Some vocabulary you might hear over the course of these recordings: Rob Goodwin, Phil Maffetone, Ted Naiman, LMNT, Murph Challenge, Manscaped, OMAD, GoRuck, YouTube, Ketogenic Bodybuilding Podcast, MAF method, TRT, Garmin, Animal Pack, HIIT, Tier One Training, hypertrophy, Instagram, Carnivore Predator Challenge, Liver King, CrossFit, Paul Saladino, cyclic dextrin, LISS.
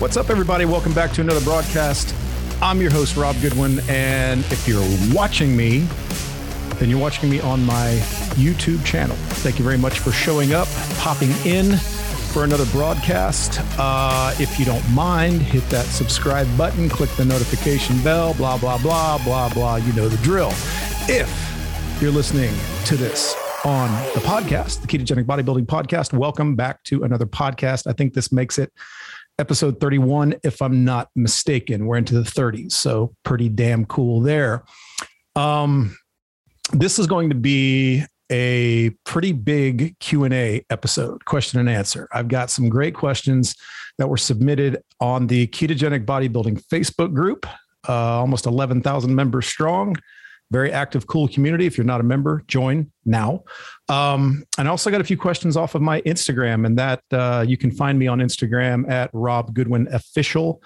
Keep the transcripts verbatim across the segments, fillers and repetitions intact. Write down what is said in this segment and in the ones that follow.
What's up, everybody? Welcome back to another broadcast. I'm your host, Rob Goodwin, and if you're watching me, then you're watching me on my YouTube channel. Thank you very much for showing up, popping in for another broadcast. Uh, if you don't mind, hit that subscribe button, click the notification bell, blah, blah, blah, blah, blah. You know the drill. If you're listening to this on the podcast, the Ketogenic Bodybuilding Podcast, welcome back to another podcast. I think this makes it episode thirty-one, if I'm not mistaken. We're into the thirties, so pretty damn cool there. Um, this is going to be a pretty big Q and A episode, question and answer. I've got some great questions that were submitted on the Ketogenic Bodybuilding Facebook group, uh, almost eleven thousand members strong. Very active, cool community. If you're not a member, join now. Um, and I also got a few questions off of my Instagram, and that uh, you can find me on Instagram at Rob Goodwin Official.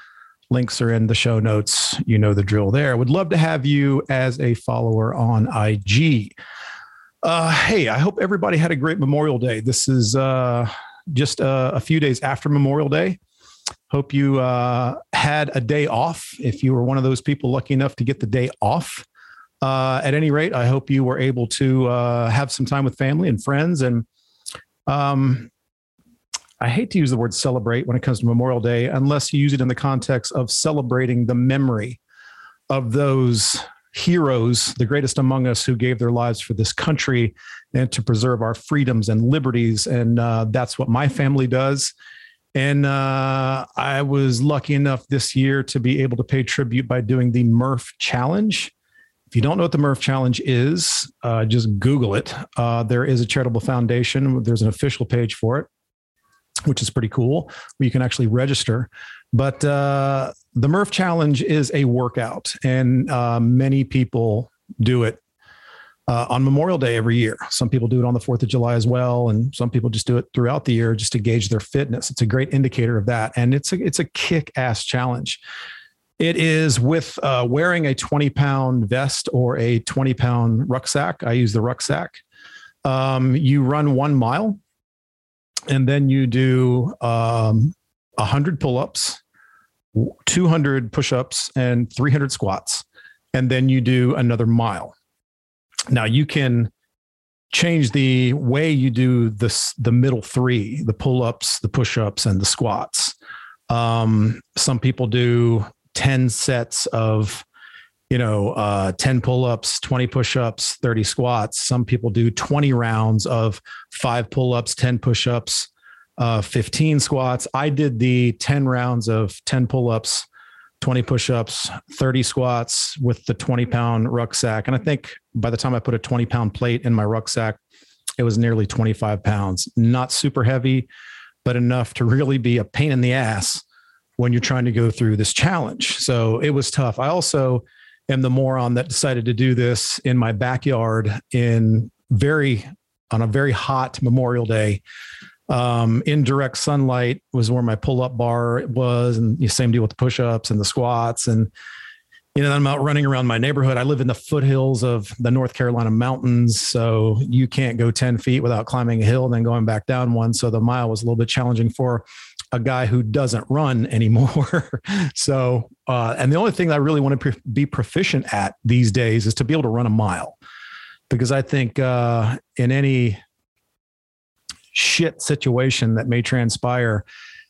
Links are in the show notes. You know the drill there. Would love to have you as a follower on I G. Uh, hey, I hope everybody had a great Memorial Day. This is uh, just uh, a few days after Memorial Day. Hope you uh, had a day off. If you were one of those people lucky enough to get the day off, Uh, at any rate, I hope you were able to uh, have some time with family and friends. And um, I hate to use the word celebrate when it comes to Memorial Day, unless you use it in the context of celebrating the memory of those heroes, the greatest among us, who gave their lives for this country and to preserve our freedoms and liberties. And uh, that's what my family does. And uh, I was lucky enough this year to be able to pay tribute by doing the Murph Challenge. If you don't know what the Murph Challenge is, uh, just Google it. Uh, there is a charitable foundation. There's an official page for it, which is pretty cool, where you can actually register. But uh, the Murph Challenge is a workout, and uh, many people do it uh, on Memorial Day every year. Some people do it on the fourth of July as well, and some people just do it throughout the year just to gauge their fitness. It's a great indicator of that, and it's a, it's a kick-ass challenge. It is with uh, wearing a twenty pound vest or a twenty pound rucksack. I use the rucksack. Um, you run one mile and then you do um, one hundred pull-ups, two hundred push-ups, and three hundred squats. And then you do another mile. Now you can change the way you do this, the middle three, the pull-ups, the push-ups, and the squats. Um, some people do ten sets of, you know, uh, ten pull-ups, twenty push-ups, thirty squats. Some people do twenty rounds of five pull-ups, ten push-ups, uh, fifteen squats. I did the ten rounds of ten pull-ups, twenty push-ups, thirty squats with the twenty pound rucksack. And I think by the time I put a twenty pound plate in my rucksack, it was nearly twenty-five pounds, not super heavy, but enough to really be a pain in the ass when you're trying to go through this challenge. So it was tough. I also am the moron that decided to do this in my backyard in very, on a very hot Memorial Day. Um, in direct sunlight was where my pull-up bar was, and the same deal with the push-ups and the squats. And, you know, I'm out running around my neighborhood. I live in the foothills of the North Carolina mountains. So you can't go ten feet without climbing a hill and then going back down one. So the mile was a little bit challenging for a guy who doesn't run anymore. so, uh, and the only thing I really want to pre- be proficient at these days is to be able to run a mile, because I think, uh, in any shit situation that may transpire,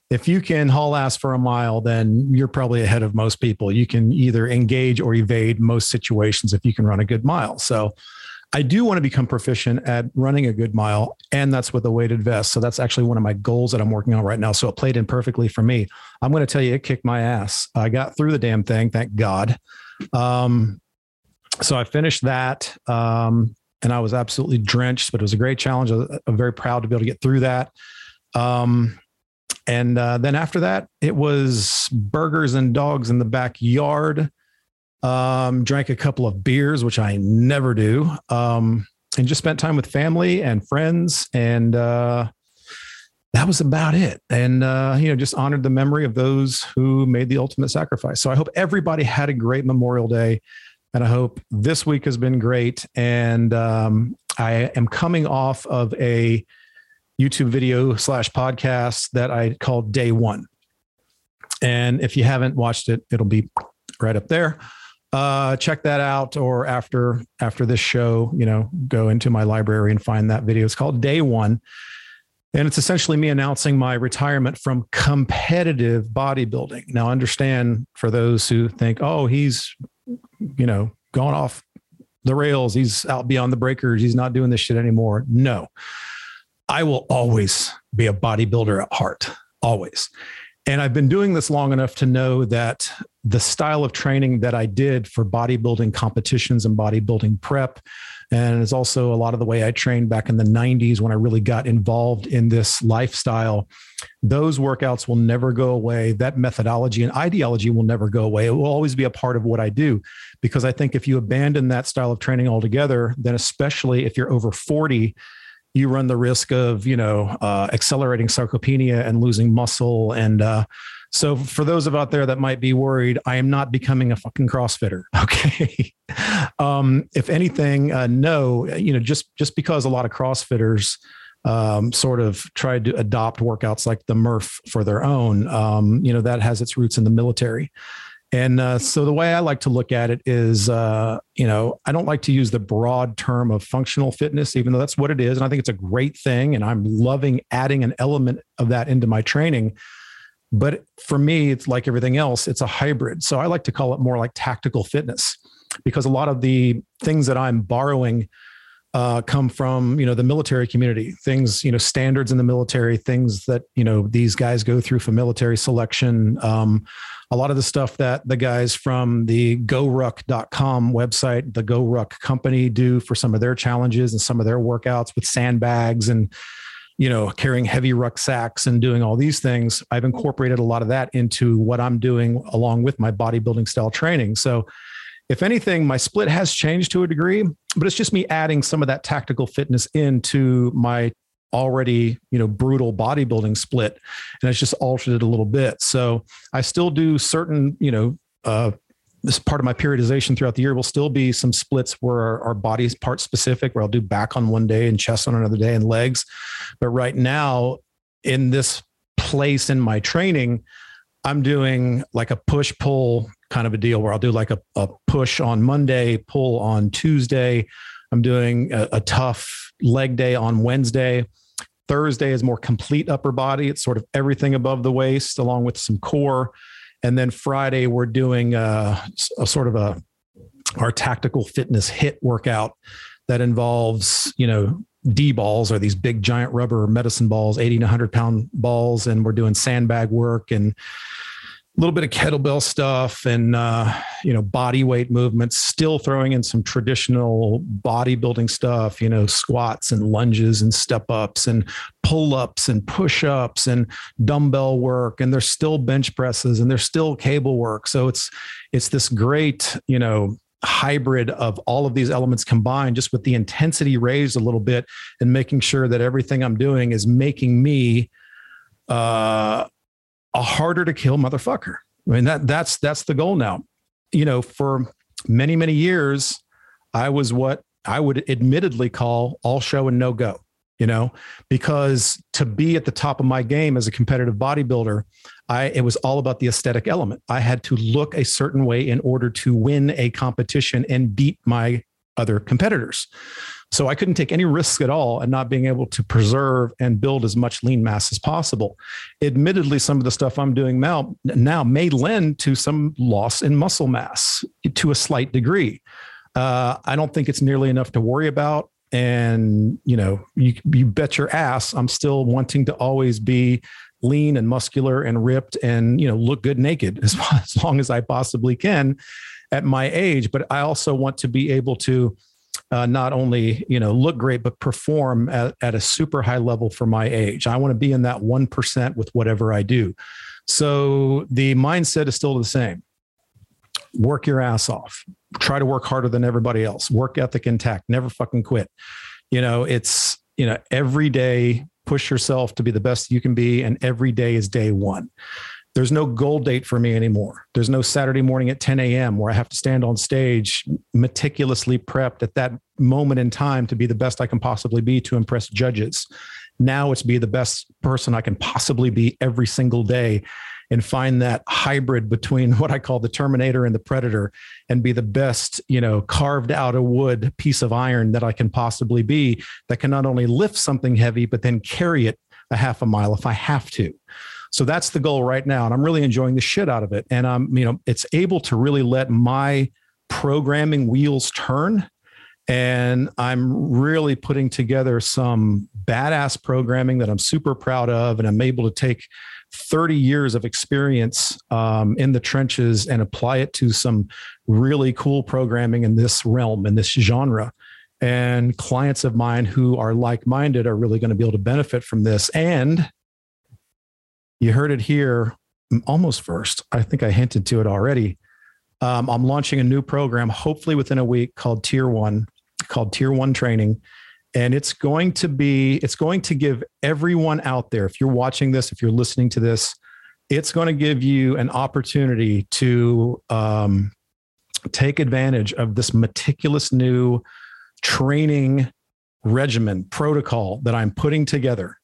if you can haul ass for a mile, then you're probably ahead of most people. You can either engage or evade most situations if you can run a good mile. So I do want to become proficient at running a good mile, and that's with a weighted vest. So that's actually one of my goals that I'm working on right now. So it played in perfectly for me. I'm going to tell you, it kicked my ass. I got through the damn thing. Thank God. Um, so I finished that um, and I was absolutely drenched, but it was a great challenge. I'm very proud to be able to get through that. Um, and uh, then after that, it was burgers and dogs in the backyard. Um, drank a couple of beers, which I never do. Um, and just spent time with family and friends. And, uh, that was about it. And, uh, you know, just honored the memory of those who made the ultimate sacrifice. So I hope everybody had a great Memorial Day, and I hope this week has been great. And, um, I am coming off of a YouTube video slash podcast that I called Day One. And if you haven't watched it, it'll be right up there. Uh, check that out. Or after, after this show, you know, go into my library and find that video. It's called Day One. And it's essentially me announcing my retirement from competitive bodybuilding. Now, understand, for those who think, oh, he's, you know, gone off the rails, he's out beyond the breakers, he's not doing this shit anymore. No, I will always be a bodybuilder at heart, always. And I've been doing this long enough to know that the style of training that I did for bodybuilding competitions and bodybuilding prep, and it's also a lot of the way I trained back in the nineties when I really got involved in this lifestyle, those workouts will never go away. That methodology and ideology will never go away. It will always be a part of what I do, because I think if you abandon that style of training altogether, then especially if you're over forty, you run the risk of, you know, uh, accelerating sarcopenia and losing muscle. And uh, so for those of out there that might be worried, I am not becoming a fucking CrossFitter. Okay. um, if anything, uh, no, you know, just, just because a lot of CrossFitters um, sort of tried to adopt workouts like the Murph for their own, um, you know, that has its roots in the military. And uh, so the way I like to look at it is, uh, you know, I don't like to use the broad term of functional fitness, even though that's what it is. And I think it's a great thing. And I'm loving adding an element of that into my training. But for me, it's like everything else, it's a hybrid. So I like to call it more like tactical fitness, because a lot of the things that I'm borrowing uh, come from, you know, the military community, things, you know, standards in the military, things that, you know, these guys go through for military selection. Um, A lot of the stuff that the guys from the Go Ruck dot com website, the GoRuck company, do for some of their challenges and some of their workouts with sandbags and, you know, carrying heavy rucksacks and doing all these things. I've incorporated a lot of that into what I'm doing along with my bodybuilding style training. So if anything, my split has changed to a degree, but it's just me adding some of that tactical fitness into my already, you know, brutal bodybuilding split, and it's just altered it a little bit. So I still do certain, you know, uh, this part of my periodization throughout the year will still be some splits where our, our body's part specific, where I'll do back on one day and chest on another day and legs. But right now in this place in my training, I'm doing like a push pull kind of a deal, where I'll do like a, a push on Monday, pull on Tuesday. I'm doing a, a tough leg day on Wednesday. Thursday is more complete upper body. It's sort of everything above the waist, along with some core. And then Friday, we're doing a, a sort of a, our tactical fitness HIIT workout that involves, you know, D balls, or these big giant rubber medicine balls, eighty to one hundred pound balls. And we're doing sandbag work and a little bit of kettlebell stuff and, uh, you know, body weight movements, still throwing in some traditional bodybuilding stuff, you know, squats and lunges and step ups and pull ups and push ups and dumbbell work. And there's still bench presses and there's still cable work. So it's, it's this great, you know, hybrid of all of these elements combined, just with the intensity raised a little bit and making sure that everything I'm doing is making me, uh, a harder to kill motherfucker. I mean, that that's, that's the goal now. You know, for many, many years, I was what I would admittedly call all show and no go, you know, because to be at the top of my game as a competitive bodybuilder, I, it was all about the aesthetic element. I had to look a certain way in order to win a competition and beat my other competitors. So I couldn't take any risks at all and not being able to preserve and build as much lean mass as possible. Admittedly, some of the stuff I'm doing now, now may lend to some loss in muscle mass to a slight degree. Uh, I don't think it's nearly enough to worry about. And, you know, you, you bet your ass, I'm still wanting to always be lean and muscular and ripped and, you know, look good naked as, as long as I possibly can at my age. But I also want to be able to uh, not only, you know, look great, but perform at, at a super high level for my age. I want to be in that one percent with whatever I do. So the mindset is still the same. Work your ass off. Try to work harder than everybody else. Work ethic intact. Never fucking quit. You know, it's, you know, every day, push yourself to be the best you can be. And every day is day one. There's no goal date for me anymore. There's no Saturday morning at ten a m where I have to stand on stage meticulously prepped at that moment in time to be the best I can possibly be to impress judges. Now it's be the best person I can possibly be every single day and find that hybrid between what I call the Terminator and the Predator and be the best, you know, carved out of wood piece of iron that I can possibly be, that can not only lift something heavy, but then carry it a half a mile if I have to. So that's the goal right now. And I'm really enjoying the shit out of it. And I'm, you know, it's able to really let my programming wheels turn. And I'm really putting together some badass programming that I'm super proud of. And I'm able to take thirty years of experience um, in the trenches and apply it to some really cool programming in this realm, in this genre. And clients of mine who are like-minded are really going to be able to benefit from this. And you heard it here almost first. I think I hinted to it already. Um, I'm launching a new program, hopefully within a week, called Tier One, called Tier One Training. And it's going to be, it's going to give everyone out there, if you're watching this, if you're listening to this, it's going to give you an opportunity to um, take advantage of this meticulous new training regimen protocol that I'm putting together.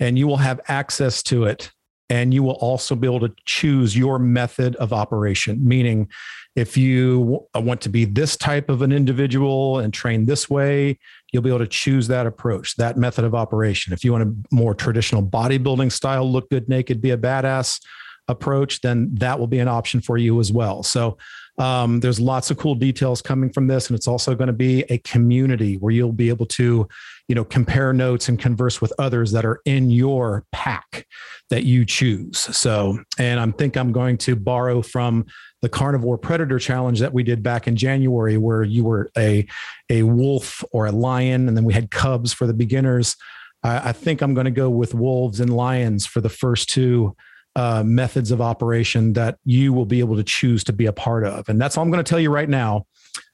And you will have access to it. And you will also be able to choose your method of operation, meaning if you want to be this type of an individual and train this way, you'll be able to choose that approach, that method of operation. If you want a more traditional bodybuilding style, look good naked, be a badass approach, then that will be an option for you as well. So um, there's lots of cool details coming from this. And it's also going to be a community where you'll be able to, you know, compare notes and converse with others that are in your pack that you choose. So, and I think I'm going to borrow from the Carnivore Predator Challenge that we did back in January, where you were a, a wolf or a lion. And then we had cubs for the beginners. I, I think I'm going to go with wolves and lions for the first two uh, methods of operation that you will be able to choose to be a part of. And that's all I'm going to tell you right now.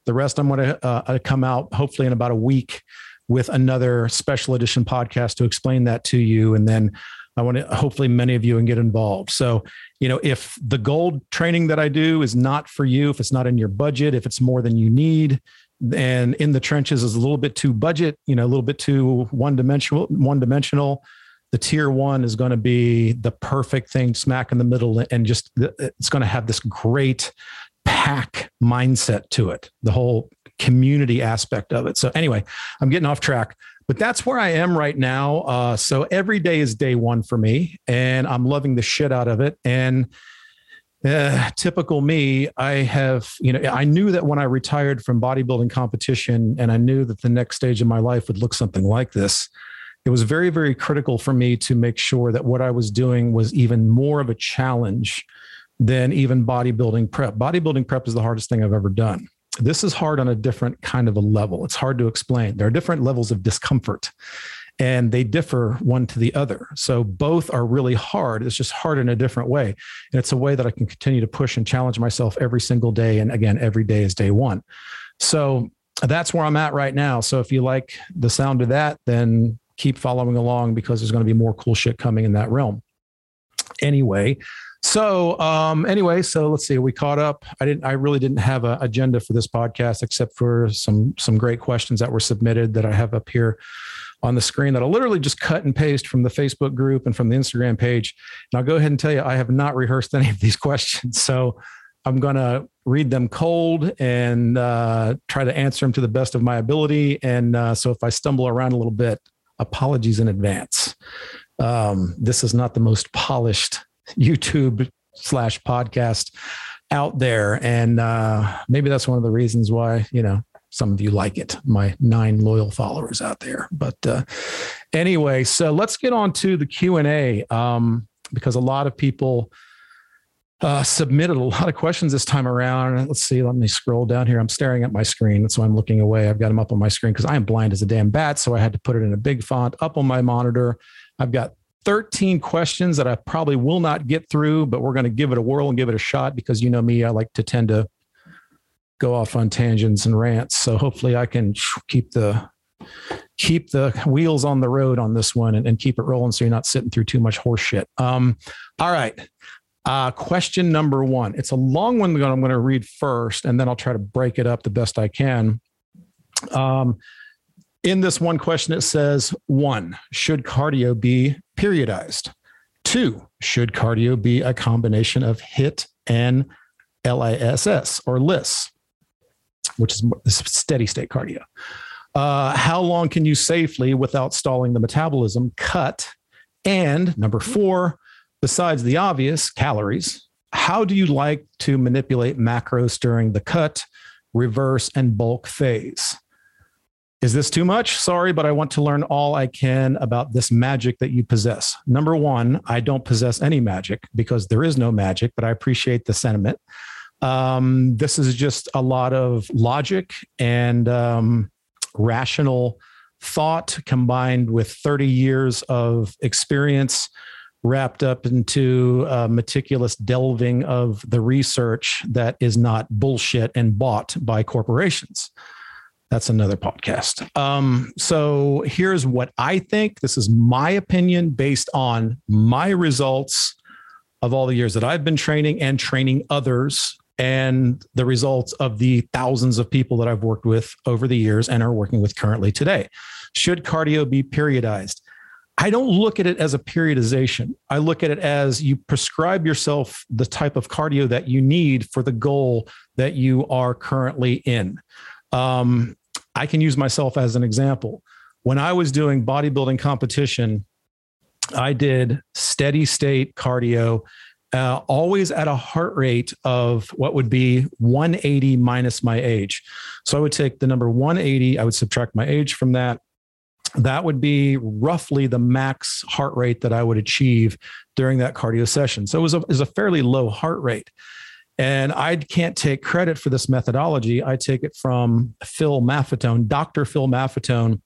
The rest I'm going to uh, come out hopefully in about a week with another special edition podcast to explain that to you. And then I want to, hopefully many of you can get involved. So, you know, if the gold training that I do is not for you, if it's not in your budget, if it's more than you need, and in the trenches is a little bit too budget, you know, a little bit too one dimensional, one dimensional, the Tier One is going to be the perfect thing, smack in the middle. And just, it's going to have this great pack mindset to it, the whole community aspect of it. So anyway, I'm getting off track, but that's where I am right now. Uh, so every day is day one for me, and I'm loving the shit out of it. And uh, typical me, I have, you know, I knew that when I retired from bodybuilding competition, and I knew that the next stage of my life would look something like this, it was very, very critical for me to make sure that what I was doing was even more of a challenge than even bodybuilding prep. Bodybuilding prep is the hardest thing I've ever done. This is hard on a different kind of a level. It's hard to explain. There are different levels of discomfort, and they differ one to the other. So both are really hard. It's just hard in a different way. And it's a way that I can continue to push and challenge myself every single day. And again, every day is day one. So that's where I'm at right now. So if you like the sound of that, then keep following along, because there's going to be more cool shit coming in that realm. Anyway, So um, anyway, so let's see, we caught up. I didn't, I really didn't have an agenda for this podcast, except for some, some great questions that were submitted that I have up here on the screen that I'll literally just cut and paste from the Facebook group and from the Instagram page. And I'll go ahead and tell you, I have not rehearsed any of these questions. So I'm going to read them cold and uh, try to answer them to the best of my ability. And uh, so if I stumble around a little bit, apologies in advance. Um, this is not the most polished YouTube slash podcast out there. And uh, maybe that's one of the reasons why, you know, some of you like it, my nine loyal followers out there. But uh, anyway, so let's get on to the Q and A, um, because a lot of people uh, submitted a lot of questions this time around. Let's see, let me scroll down here. I'm staring at my screen. That's why I'm looking away. I've got them up on my screen because I am blind as a damn bat. So I had to put it in a big font up on my monitor. I've got thirteen questions that I probably will not get through, but we're going to give it a whirl and give it a shot, because you know me, I like to tend to go off on tangents and rants. So hopefully I can keep the, keep the wheels on the road on this one and, and keep it rolling, so you're not sitting through too much horse shit. Um, all right. Uh, question number one. It's a long one that I'm going to read first, and then I'll try to break it up the best I can. Um, in this one question, it says, one, should cardio be periodized? Two, should cardio be a combination of H I I T and L I S S or L I S S, which is steady state cardio? Uh, how long can you safely, without stalling the metabolism, cut? And number four, besides the obvious calories, how do you like to manipulate macros during the cut, reverse, and bulk phase? Is this too much? Sorry, but I want to learn all I can about this magic that you possess. Number one, I don't possess any magic because there is no magic, but I appreciate the sentiment. Um, this is just a lot of logic and um, rational thought combined with thirty years of experience wrapped up into a meticulous delving of the research that is not bullshit and bought by corporations. That's another podcast. Um, so here's what I think. This is my opinion based on my results of all the years that I've been training and training others, and the results of the thousands of people that I've worked with over the years and are working with currently today. Should cardio be periodized? I don't look at it as a periodization. I look at it as you prescribe yourself the type of cardio that you need for the goal that you are currently in. Um, I can use myself as an example. When I was doing bodybuilding competition, I did steady state cardio, uh, always at a heart rate of what would be one eighty minus my age. So I would take the number one eighty, I would subtract my age from that. That would be roughly the max heart rate that I would achieve during that cardio session. So it was a, it was a fairly low heart rate. And I can't take credit for this methodology. I take it from Phil Maffetone, Doctor Phil Maffetone,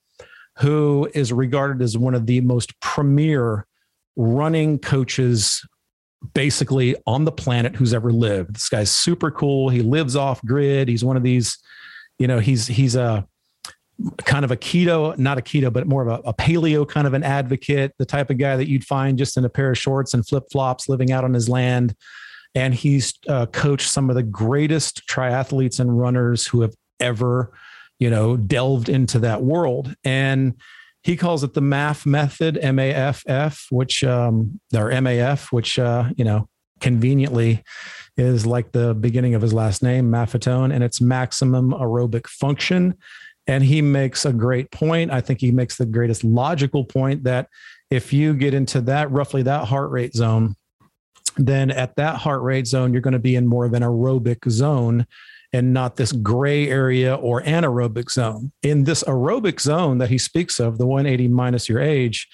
who is regarded as one of the most premier running coaches basically on the planet who's ever lived. This guy's super cool. He lives off grid. He's one of these, you know, he's, he's a kind of a keto, not a keto, but more of a, a paleo kind of an advocate, the type of guy that you'd find just in a pair of shorts and flip flops living out on his land. And he's uh, coached some of the greatest triathletes and runners who have ever, you know, delved into that world. And he calls it the M A F method, M A F F, which, um, or M A F, which, uh, you know, conveniently is like the beginning of his last name, Maffetone, and it's maximum aerobic function. And he makes a great point. I think he makes the greatest logical point that if you get into that, roughly that heart rate zone, then at that heart rate zone, you're going to be in more of an aerobic zone and not this gray area or anaerobic zone. In this aerobic zone that he speaks of, the one eighty minus your age,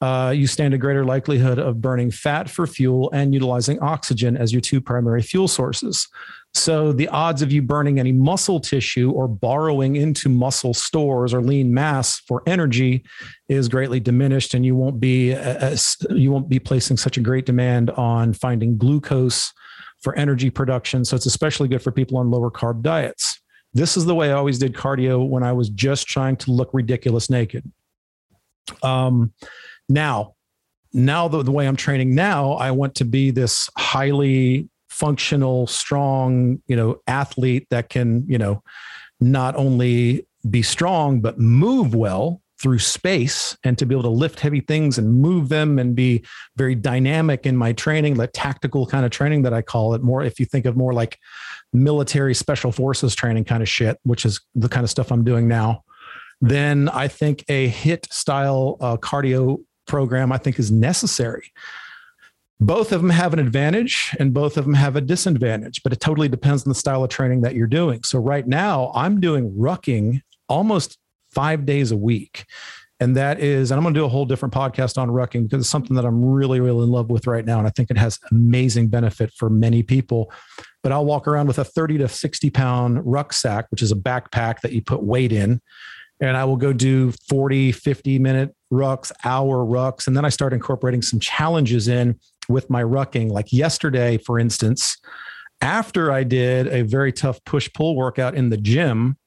uh, you stand a greater likelihood of burning fat for fuel and utilizing oxygen as your two primary fuel sources. So the odds of you burning any muscle tissue or borrowing into muscle stores or lean mass for energy is greatly diminished, and you won't be as, you won't be placing such a great demand on finding glucose for energy production. So it's especially good for people on lower carb diets. This is the way I always did cardio when I was just trying to look ridiculous naked. Um, now, now the, the way I'm training now, I want to be this highly functional, strong, you know, athlete that can, you know, not only be strong, but move well through space and to be able to lift heavy things and move them and be very dynamic in my training, that tactical kind of training that I call it more. If you think of more like military special forces training kind of shit, which is the kind of stuff I'm doing now, then I think a H I I T style uh, cardio program, I think, is necessary. Both of them have an advantage and both of them have a disadvantage, but it totally depends on the style of training that you're doing. So right now I'm doing rucking almost five days a week. And that is, and I'm going to do a whole different podcast on rucking because it's something that I'm really, really in love with right now. And I think it has amazing benefit for many people, but I'll walk around with a thirty to sixty pound rucksack, which is a backpack that you put weight in. And I will go do forty, fifty minute rucks, hour rucks. And then I start incorporating some challenges in with my rucking. Like yesterday, for instance, after I did a very tough push-pull workout in the gym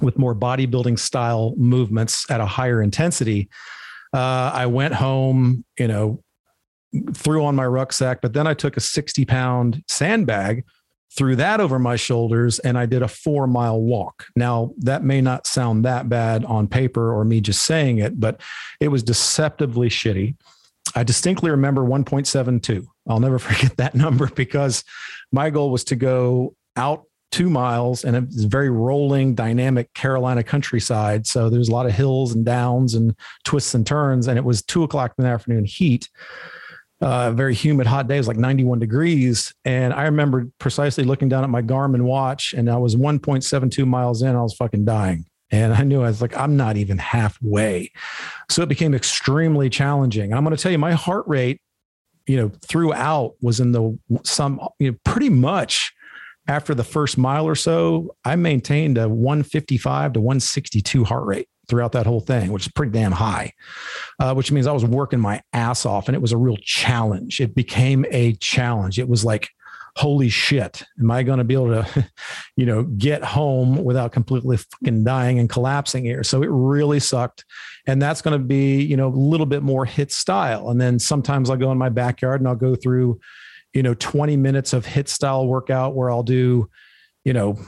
with more bodybuilding style movements at a higher intensity, uh, I went home, you know, threw on my rucksack, but then I took a sixty pound sandbag, threw that over my shoulders, and I did a four mile walk. Now, that may not sound that bad on paper or me just saying it, but it was deceptively shitty. I distinctly remember one point seven two. I'll never forget that number, because my goal was to go out two miles and it's very rolling, dynamic Carolina countryside. So there's a lot of hills and downs and twists and turns. And it was two o'clock in the afternoon heat, uh, very humid, hot day. It was like ninety-one degrees. And I remember precisely looking down at my Garmin watch, and I was one point seven two miles in. I was fucking dying. And I knew, I was like, I'm not even halfway. So it became extremely challenging. I'm going to tell you, my heart rate, you know, throughout was in the some, you know, pretty much after the first mile or so, I maintained a one fifty-five to one sixty-two heart rate throughout that whole thing, which is pretty damn high, uh, which means I was working my ass off, and it was a real challenge. It became a challenge. It was like, holy shit, am I going to be able to, you know, get home without completely fucking dying and collapsing here? So it really sucked. And that's going to be, you know, a little bit more hit style. And then sometimes I'll go in my backyard and I'll go through, you know, twenty minutes of hit style workout where I'll do, you know,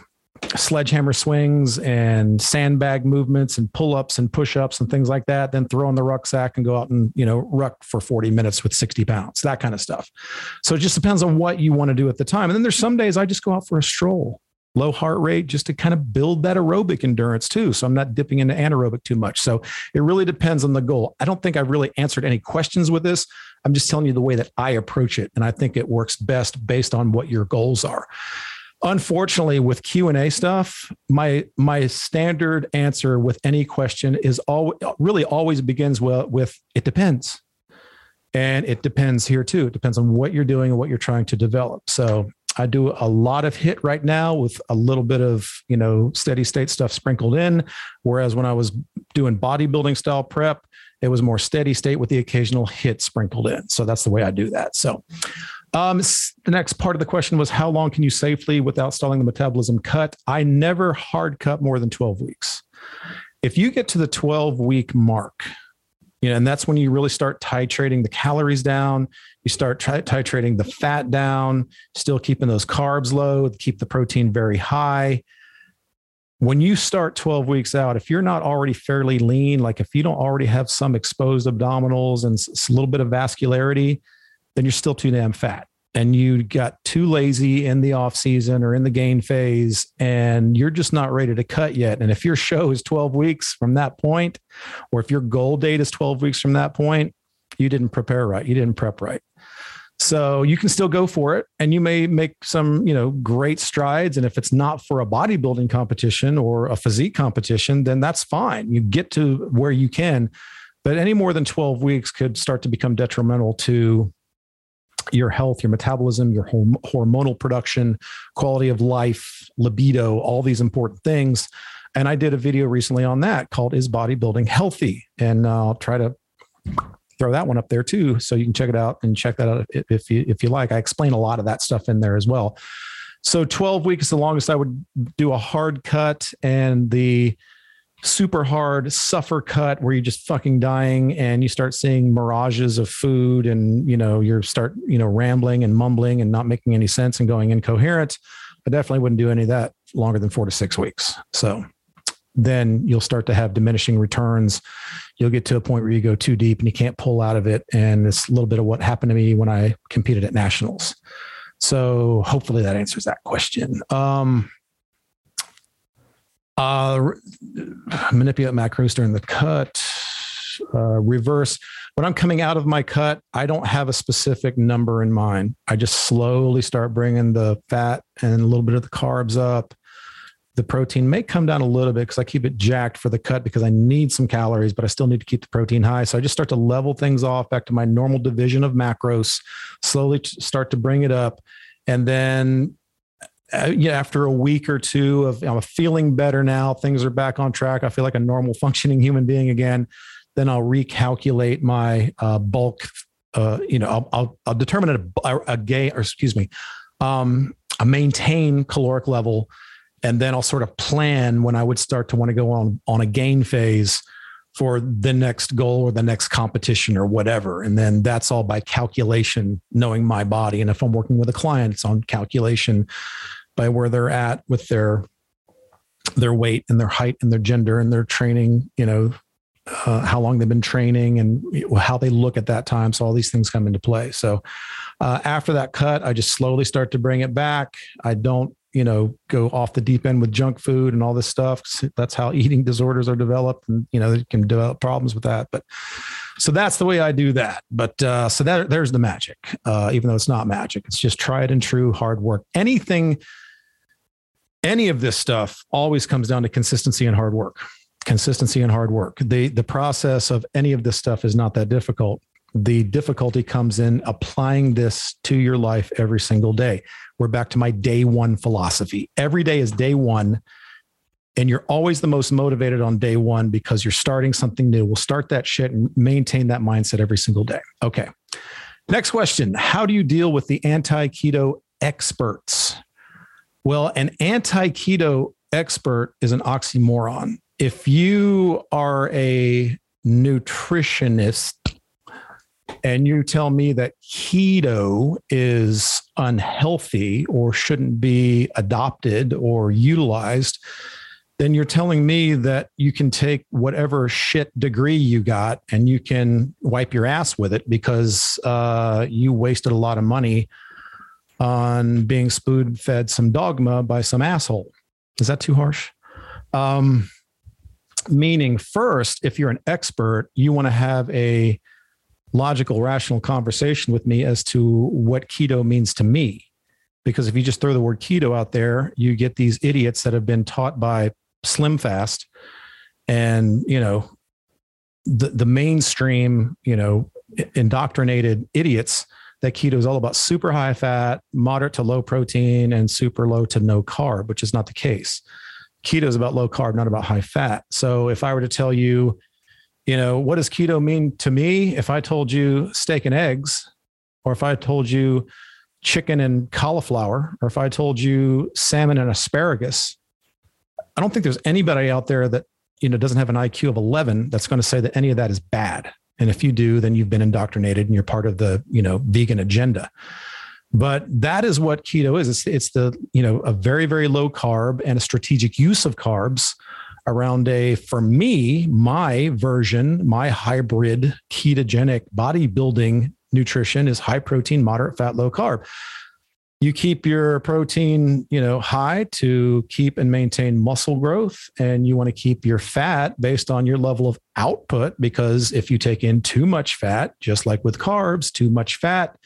sledgehammer swings and sandbag movements and pull-ups and push-ups and things like that. Then throw in the rucksack and go out and, you know, ruck for forty minutes with sixty pounds, that kind of stuff. So it just depends on what you want to do at the time. And then there's some days I just go out for a stroll, low heart rate, just to kind of build that aerobic endurance too. So I'm not dipping into anaerobic too much. So it really depends on the goal. I don't think I've really answered any questions with this. I'm just telling you the way that I approach it. And I think it works best based on what your goals are. Unfortunately, with Q and A stuff, my my standard answer with any question is all really always begins well with, it depends. And it depends here too. It depends on what you're doing and what you're trying to develop. So I do a lot of HIIT right now with a little bit of, you know, steady state stuff sprinkled in. Whereas when I was doing bodybuilding style prep, it was more steady state with the occasional HIIT sprinkled in. So that's the way I do that. So Um, the next part of the question was, how long can you safely, without stalling the metabolism, cut? I never hard cut more than twelve weeks. If you get to the twelve week mark, you know, and that's when you really start titrating the calories down. You start tri- titrating the fat down, still keeping those carbs low, keep the protein very high. When you start twelve weeks out, if you're not already fairly lean, like if you don't already have some exposed abdominals and a little bit of vascularity, then you're still too damn fat, and you got too lazy in the off season or in the gain phase, and you're just not ready to cut yet. And if your show is twelve weeks from that point, or if your goal date is twelve weeks from that point, you didn't prepare right. You didn't prep right. So you can still go for it, and you may make some, you know, great strides. And if it's not for a bodybuilding competition or a physique competition, then that's fine. You get to where you can, but any more than twelve weeks could start to become detrimental to your health, your metabolism, your hormonal production, quality of life, libido, all these important things. And I did a video recently on that called Is Bodybuilding Healthy? And I'll try to throw that one up there too, so you can check it out and check that out if you, if you like. I explain a lot of that stuff in there as well. So twelve weeks is the longest I would do a hard cut, and the super hard suffer cut where you're just fucking dying and you start seeing mirages of food, and, you know, you're start, you know, rambling and mumbling and not making any sense and going incoherent. I definitely wouldn't do any of that longer than four to six weeks. So then you'll start to have diminishing returns. You'll get to a point where you go too deep and you can't pull out of it. And it's a little bit of what happened to me when I competed at nationals. So hopefully that answers that question. Um, Uh, manipulate macros during the cut, uh, reverse. When I'm coming out of my cut, I don't have a specific number in mind. I just slowly start bringing the fat and a little bit of the carbs up. The protein may come down a little bit because I keep it jacked for the cut because I need some calories, but I still need to keep the protein high. So I just start to level things off back to my normal division of macros, slowly start to bring it up. And then Uh, yeah, after a week or two of, I'm feeling better now, things are back on track, I feel like a normal functioning human being again, then I'll recalculate my uh, bulk. Uh, you know, I'll, I'll, I'll determine a, a, a gain, or excuse me, um, a maintain caloric level. And then I'll sort of plan when I would start to want to go on, on a gain phase for the next goal or the next competition or whatever. And then that's all by calculation, knowing my body. And if I'm working with a client, it's on calculation by where they're at with their, their weight and their height and their gender and their training, you know, uh, how long they've been training and how they look at that time. So all these things come into play. So uh, after that cut, I just slowly start to bring it back. I don't, you know, go off the deep end with junk food and all this stuff. That's how eating disorders are developed, and, you know, they can develop problems with that. But so that's the way I do that. But, uh, so that there's the magic, uh, even though it's not magic, it's just tried and true hard work. Anything, any of this stuff always comes down to consistency and hard work, consistency and hard work. The, the process of any of this stuff is not that difficult. The difficulty comes in applying this to your life every single day. We're back to my day one philosophy. Every day is day one, and you're always the most motivated on day one because you're starting something new. We'll start that shit and maintain that mindset every single day. Okay. Next question. How do you deal with the anti-keto experts? Well, an anti-keto expert is an oxymoron. If you are a nutritionist, and you tell me that keto is unhealthy or shouldn't be adopted or utilized, then you're telling me that you can take whatever shit degree you got and you can wipe your ass with it because uh, you wasted a lot of money on being spoon fed some dogma by some asshole. Is that too harsh? Um, meaning first, if you're an expert, you want to have a logical, rational conversation with me as to what keto means to me. Because if you just throw the word keto out there, you get these idiots that have been taught by Slim Fast and, you know, the, the mainstream, you know, indoctrinated idiots that keto is all about super high fat, moderate to low protein, and super low to no carb, which is not the case. Keto is about low carb, not about high fat. So if I were to tell you, you know, what does keto mean to me? If I told you steak and eggs, or if I told you chicken and cauliflower, or if I told you salmon and asparagus, I don't think there's anybody out there that, you know, doesn't have an I Q of eleven that's going to say that any of that is bad. And if you do, then you've been indoctrinated and you're part of the, you know, vegan agenda. But that is what keto is. It's, it's the, you know, a very, very low carb and a strategic use of carbs around a, for me, my version, my hybrid ketogenic bodybuilding nutrition is high protein, moderate fat, low carb. You keep your protein, you know, high to keep and maintain muscle growth. And you want to keep your fat based on your level of output, because if you take in too much fat, just like with carbs, too much fat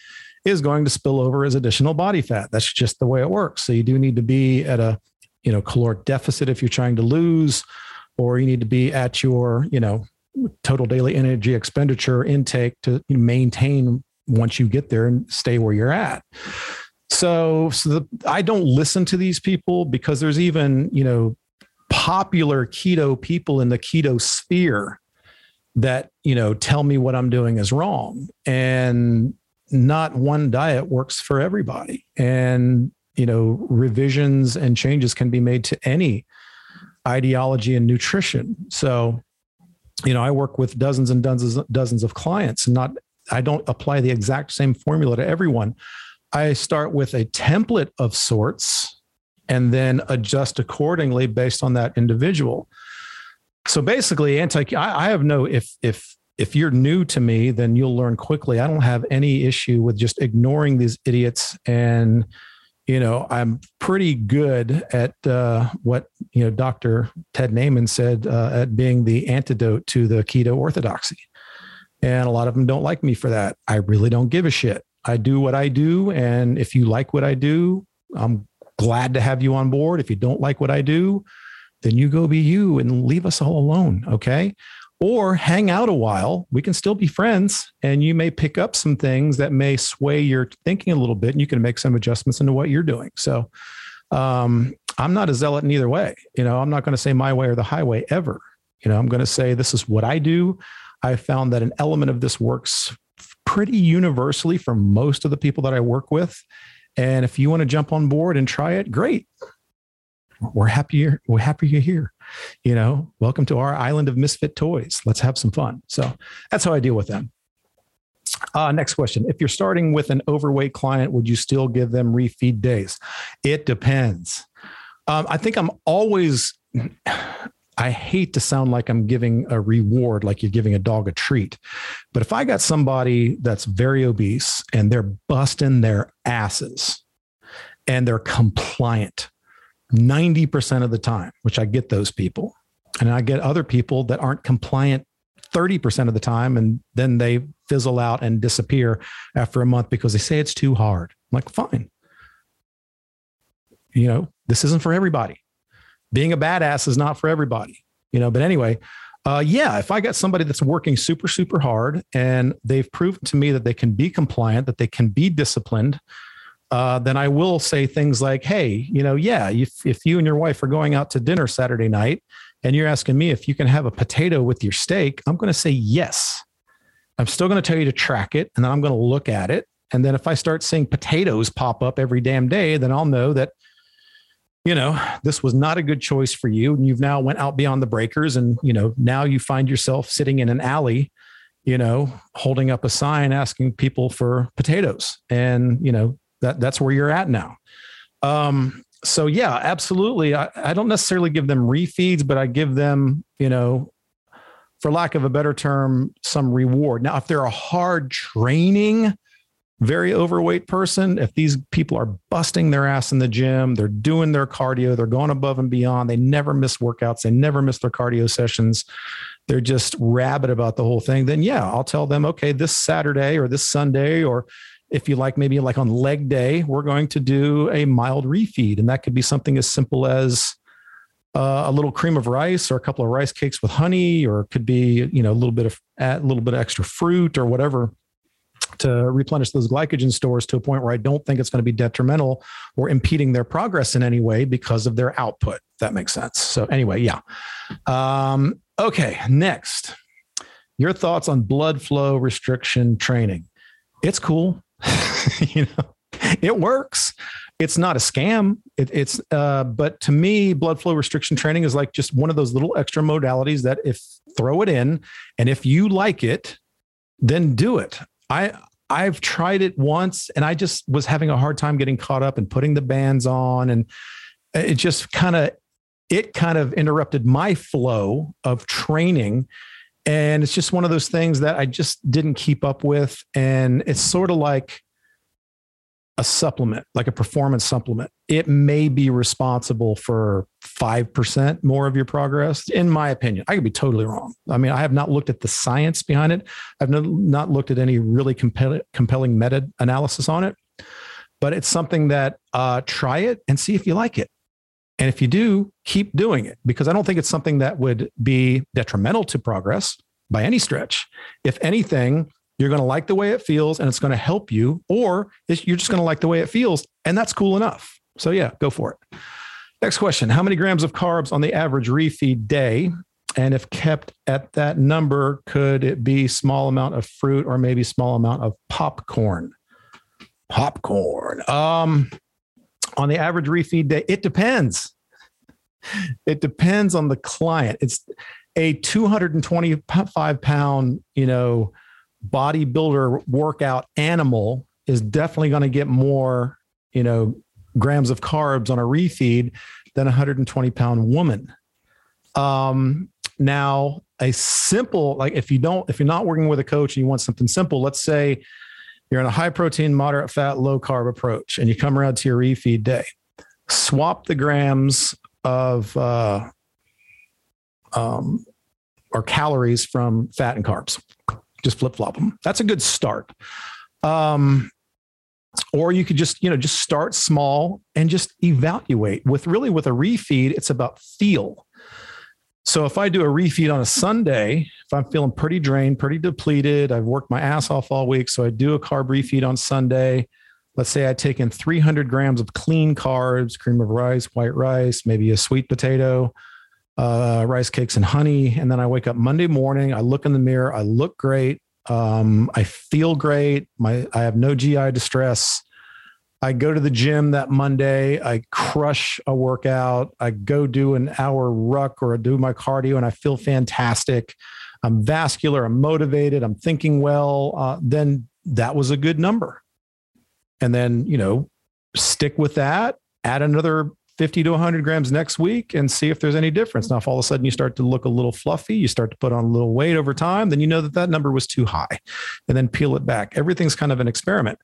is going to spill over as additional body fat. That's just the way it works. So you do need to be at a, you know, caloric deficit if you're trying to lose, or you need to be at your, you know, total daily energy expenditure intake to maintain once you get there and stay where you're at. So, so the, I don't listen to these people, because there's even, you know, popular keto people in the keto sphere that, you know, tell me what I'm doing is wrong, and not one diet works for everybody. And you know, revisions and changes can be made to any ideology and nutrition. So, you know, I work with dozens and dozens, dozens of clients, and not, I don't apply the exact same formula to everyone. I start with a template of sorts and then adjust accordingly based on that individual. So basically anti, I, I have no, if, if, if you're new to me, then you'll learn quickly. I don't have any issue with just ignoring these idiots, and, you know, I'm pretty good at uh, what, you know, Doctor Ted Naiman said uh, at being the antidote to the keto orthodoxy. And a lot of them don't like me for that. I really don't give a shit. I do what I do. And if you like what I do, I'm glad to have you on board. If you don't like what I do, then you go be you and leave us all alone. Okay. Or hang out a while. We can still be friends, and you may pick up some things that may sway your thinking a little bit, and you can make some adjustments into what you're doing. So um, I'm not a zealot in either way. You know, I'm not going to say my way or the highway ever. You know, I'm going to say, this is what I do. I found that an element of this works pretty universally for most of the people that I work with. And if you want to jump on board and try it, great. We're happy. We're happy you're here. you know, welcome to our island of misfit toys. Let's have some fun. So that's how I deal with them. Uh, next question. If you're starting with an overweight client, would you still give them refeed days? It depends. Um, I think I'm always, I hate to sound like I'm giving a reward, like you're giving a dog a treat. But if I got somebody that's very obese and they're busting their asses and they're compliant ninety percent of the time, which I get those people, and I get other people that aren't compliant thirty percent of the time, and then they fizzle out and disappear after a month because they say it's too hard. I'm like, fine. You know, this isn't for everybody. Being a badass is not for everybody, you know, but anyway, uh, yeah, if I got somebody that's working super, super hard and they've proved to me that they can be compliant, that they can be disciplined, uh, then I will say things like, hey, you know, yeah, if, if you and your wife are going out to dinner Saturday night and you're asking me if you can have a potato with your steak, I'm going to say yes. I'm still going to tell you to track it, and then I'm going to look at it. And then if I start seeing potatoes pop up every damn day, then I'll know that, you know, this was not a good choice for you. And you've now went out beyond the breakers, and, you know, now you find yourself sitting in an alley, you know, holding up a sign asking people for potatoes. And, you know, that that's where you're at now. Um, so yeah, absolutely. I, I don't necessarily give them refeeds, but I give them, you know, for lack of a better term, some reward. Now, if they're a hard training, very overweight person, if these people are busting their ass in the gym, they're doing their cardio, they're going above and beyond, they never miss workouts, they never miss their cardio sessions, they're just rabid about the whole thing, then yeah, I'll tell them, okay, this Saturday or this Sunday, or if you like, maybe like on leg day, we're going to do a mild refeed. And that could be something as simple as uh, a little cream of rice or a couple of rice cakes with honey, or it could be, you know, a little bit of a little bit of extra fruit or whatever, to replenish those glycogen stores to a point where I don't think it's going to be detrimental or impeding their progress in any way because of their output. If that makes sense. So anyway, yeah. Um, okay. Next, your thoughts on blood flow restriction training. It's cool. You know, it works. It's not a scam. It, it's, uh, but to me, blood flow restriction training is like just one of those little extra modalities that if throw it in, and if you like it, then do it. I I've tried it once and I just was having a hard time getting caught up and putting the bands on. And it just kind of, it kind of interrupted my flow of training. And it's just one of those things that I just didn't keep up with. And it's sort of like a supplement, like a performance supplement. It may be responsible for five percent more of your progress, in my opinion. I could be totally wrong. I mean, I have not looked at the science behind it. I've not looked at any really compelling, compelling meta analysis on it, but it's something that uh, try it and see if you like it. And if you do, keep doing it, because I don't think it's something that would be detrimental to progress by any stretch. If anything, you're going to like the way it feels and it's going to help you, or you're just going to like the way it feels, and that's cool enough. So yeah, go for it. Next question. How many grams of carbs on the average refeed day? And if kept at that number, could it be small amount of fruit or maybe small amount of popcorn? Popcorn. Um, on the average refeed day, it depends. It depends on the client. It's a two hundred twenty-five pound, you know, bodybuilder workout animal is definitely going to get more, you know, grams of carbs on a refeed than a one hundred twenty pound woman. Um, now a simple, like if you don't, if you're not working with a coach and you want something simple, let's say you're in a high protein, moderate fat, low carb approach, and you come around to your refeed day, swap the grams of, uh, um, or calories from fat and carbs. Just flip flop them. That's a good start. Um, or you could just, you know, just start small and just evaluate with really with a refeed. It's about feel. So if I do a refeed on a Sunday, if I'm feeling pretty drained, pretty depleted, I've worked my ass off all week. So I do a carb refeed on Sunday. Let's say I take in three hundred grams of clean carbs, cream of rice, white rice, maybe a sweet potato, uh, rice cakes and honey. And then I wake up Monday morning, I look in the mirror, I look great. Um, I feel great. My, I have no G I distress. I go to the gym that Monday, I crush a workout, I go do an hour ruck or I do my cardio and I feel fantastic. I'm vascular, I'm motivated, I'm thinking well, uh, then that was a good number. And then, you know, stick with that, add another fifty to a hundred grams next week and see if there's any difference. Now, if all of a sudden you start to look a little fluffy, you start to put on a little weight over time, then you know that that number was too high, and then peel it back. Everything's kind of an experiment.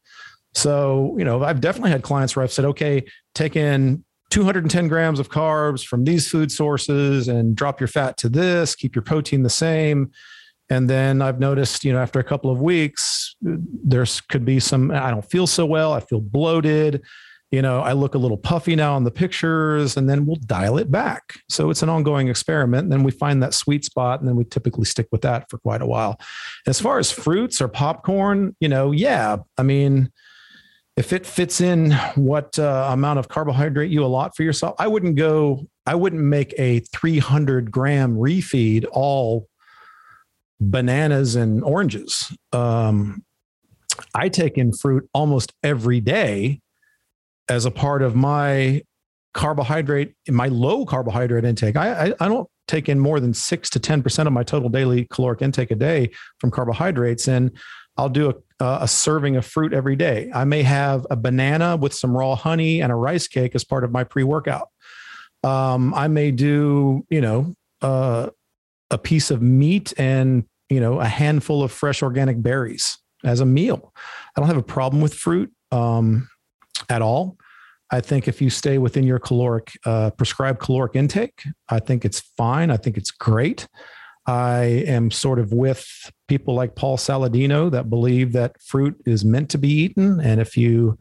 So, you know, I've definitely had clients where I've said, okay, take in two hundred ten grams of carbs from these food sources and drop your fat to this, keep your protein the same. And then I've noticed, you know, after a couple of weeks, there's could be some, I don't feel so well. I feel bloated. You know, I look a little puffy now on the pictures, and then we'll dial it back. So it's an ongoing experiment. And then we find that sweet spot. And then we typically stick with that for quite a while. As far as fruits or popcorn, you know, yeah, I mean, if it fits in what uh, amount of carbohydrate you allot for yourself, I wouldn't go, I wouldn't make a three hundred gram refeed all bananas and oranges. Um, I take in fruit almost every day as a part of my carbohydrate, my low carbohydrate intake. I, I, I don't take in more than six to ten percent of my total daily caloric intake a day from carbohydrates. And I'll do a, uh, a serving of fruit every day. I may have a banana with some raw honey and a rice cake as part of my pre-workout. Um, I may do, you know, uh, a piece of meat and, you know, a handful of fresh organic berries as a meal. I don't have a problem with fruit um, at all. I think if you stay within your caloric, uh, prescribed caloric intake, I think it's fine. I think it's great. I am sort of with people like Paul Saladino that believe that fruit is meant to be eaten. And if you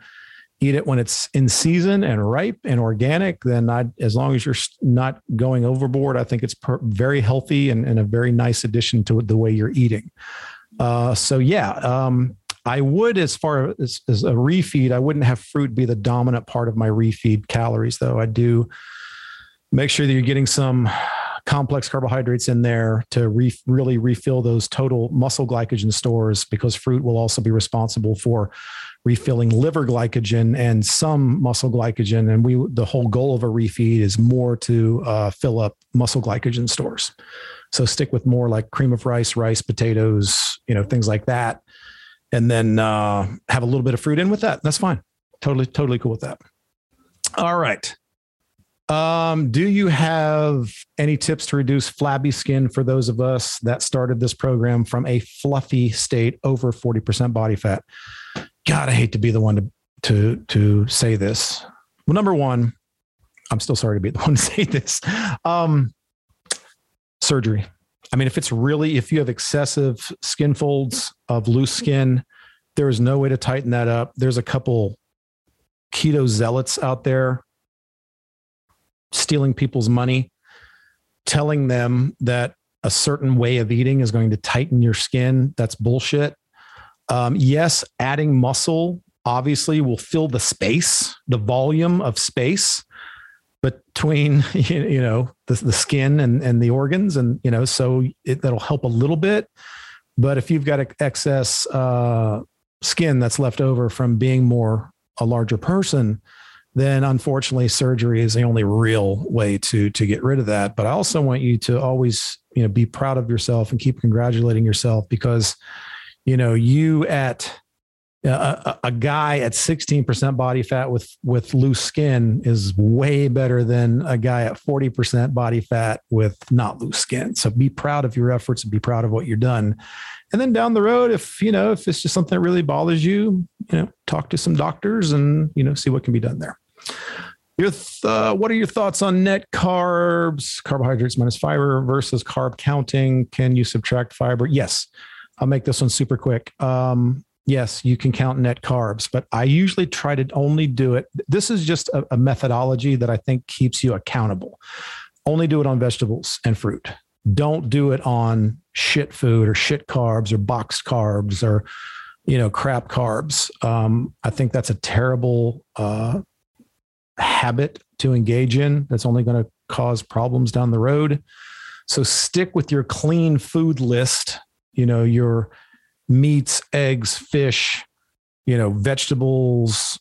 eat it when it's in season and ripe and organic, then I, as long as you're not going overboard, I think it's per, very healthy and, and a very nice addition to the way you're eating. Uh, so yeah, um, I would, as far as, as a refeed, I wouldn't have fruit be the dominant part of my refeed calories, though. I do make sure that you're getting some complex carbohydrates in there to re- really refill those total muscle glycogen stores, because fruit will also be responsible for refilling liver glycogen and some muscle glycogen. And we, the whole goal of a refeed is more to uh, fill up muscle glycogen stores. So stick with more like cream of rice, rice, potatoes, you know, things like that. And then uh, have a little bit of fruit in with that. That's fine. Totally, totally cool with that. All right. Um, do you have any tips to reduce flabby skin for those of us that started this program from a fluffy state over forty percent body fat? God, I hate to be the one to, to, to say this. Well, number one, I'm still sorry to be the one to say this. Um, surgery. I mean, if it's really, if you have excessive skin folds of loose skin, there is no way to tighten that up. There's a couple keto zealots out there stealing people's money, telling them that a certain way of eating is going to tighten your skin. That's bullshit. Um, yes, adding muscle obviously will fill the space, the volume of space between, you know, the, the skin and, and the organs. And, you know, so it, that'll help a little bit. But if you've got excess uh, skin that's left over from being more a larger person, then unfortunately surgery is the only real way to, to get rid of that. But I also want you to always, you know, be proud of yourself and keep congratulating yourself, because, you know, you at a, a guy at sixteen percent body fat with, with loose skin is way better than a guy at forty percent body fat with not loose skin. So be proud of your efforts and be proud of what you're done. And then down the road, if, you know, if it's just something that really bothers you, you know, talk to some doctors and, you know, see what can be done there. Your th- uh, what are your thoughts on net carbs, carbohydrates minus fiber versus carb counting? Can you subtract fiber? Yes. I'll make this one super quick. Um, yes, you can count net carbs, but I usually try to only do it. This is just a, a methodology that I think keeps you accountable. Only do it on vegetables and fruit. Don't do it on shit food or shit carbs or boxed carbs or, you know, crap carbs. Um, I think that's a terrible uh, habit to engage in. That's only going to cause problems down the road. So stick with your clean food list, you know, your meats, eggs, fish, you know, vegetables,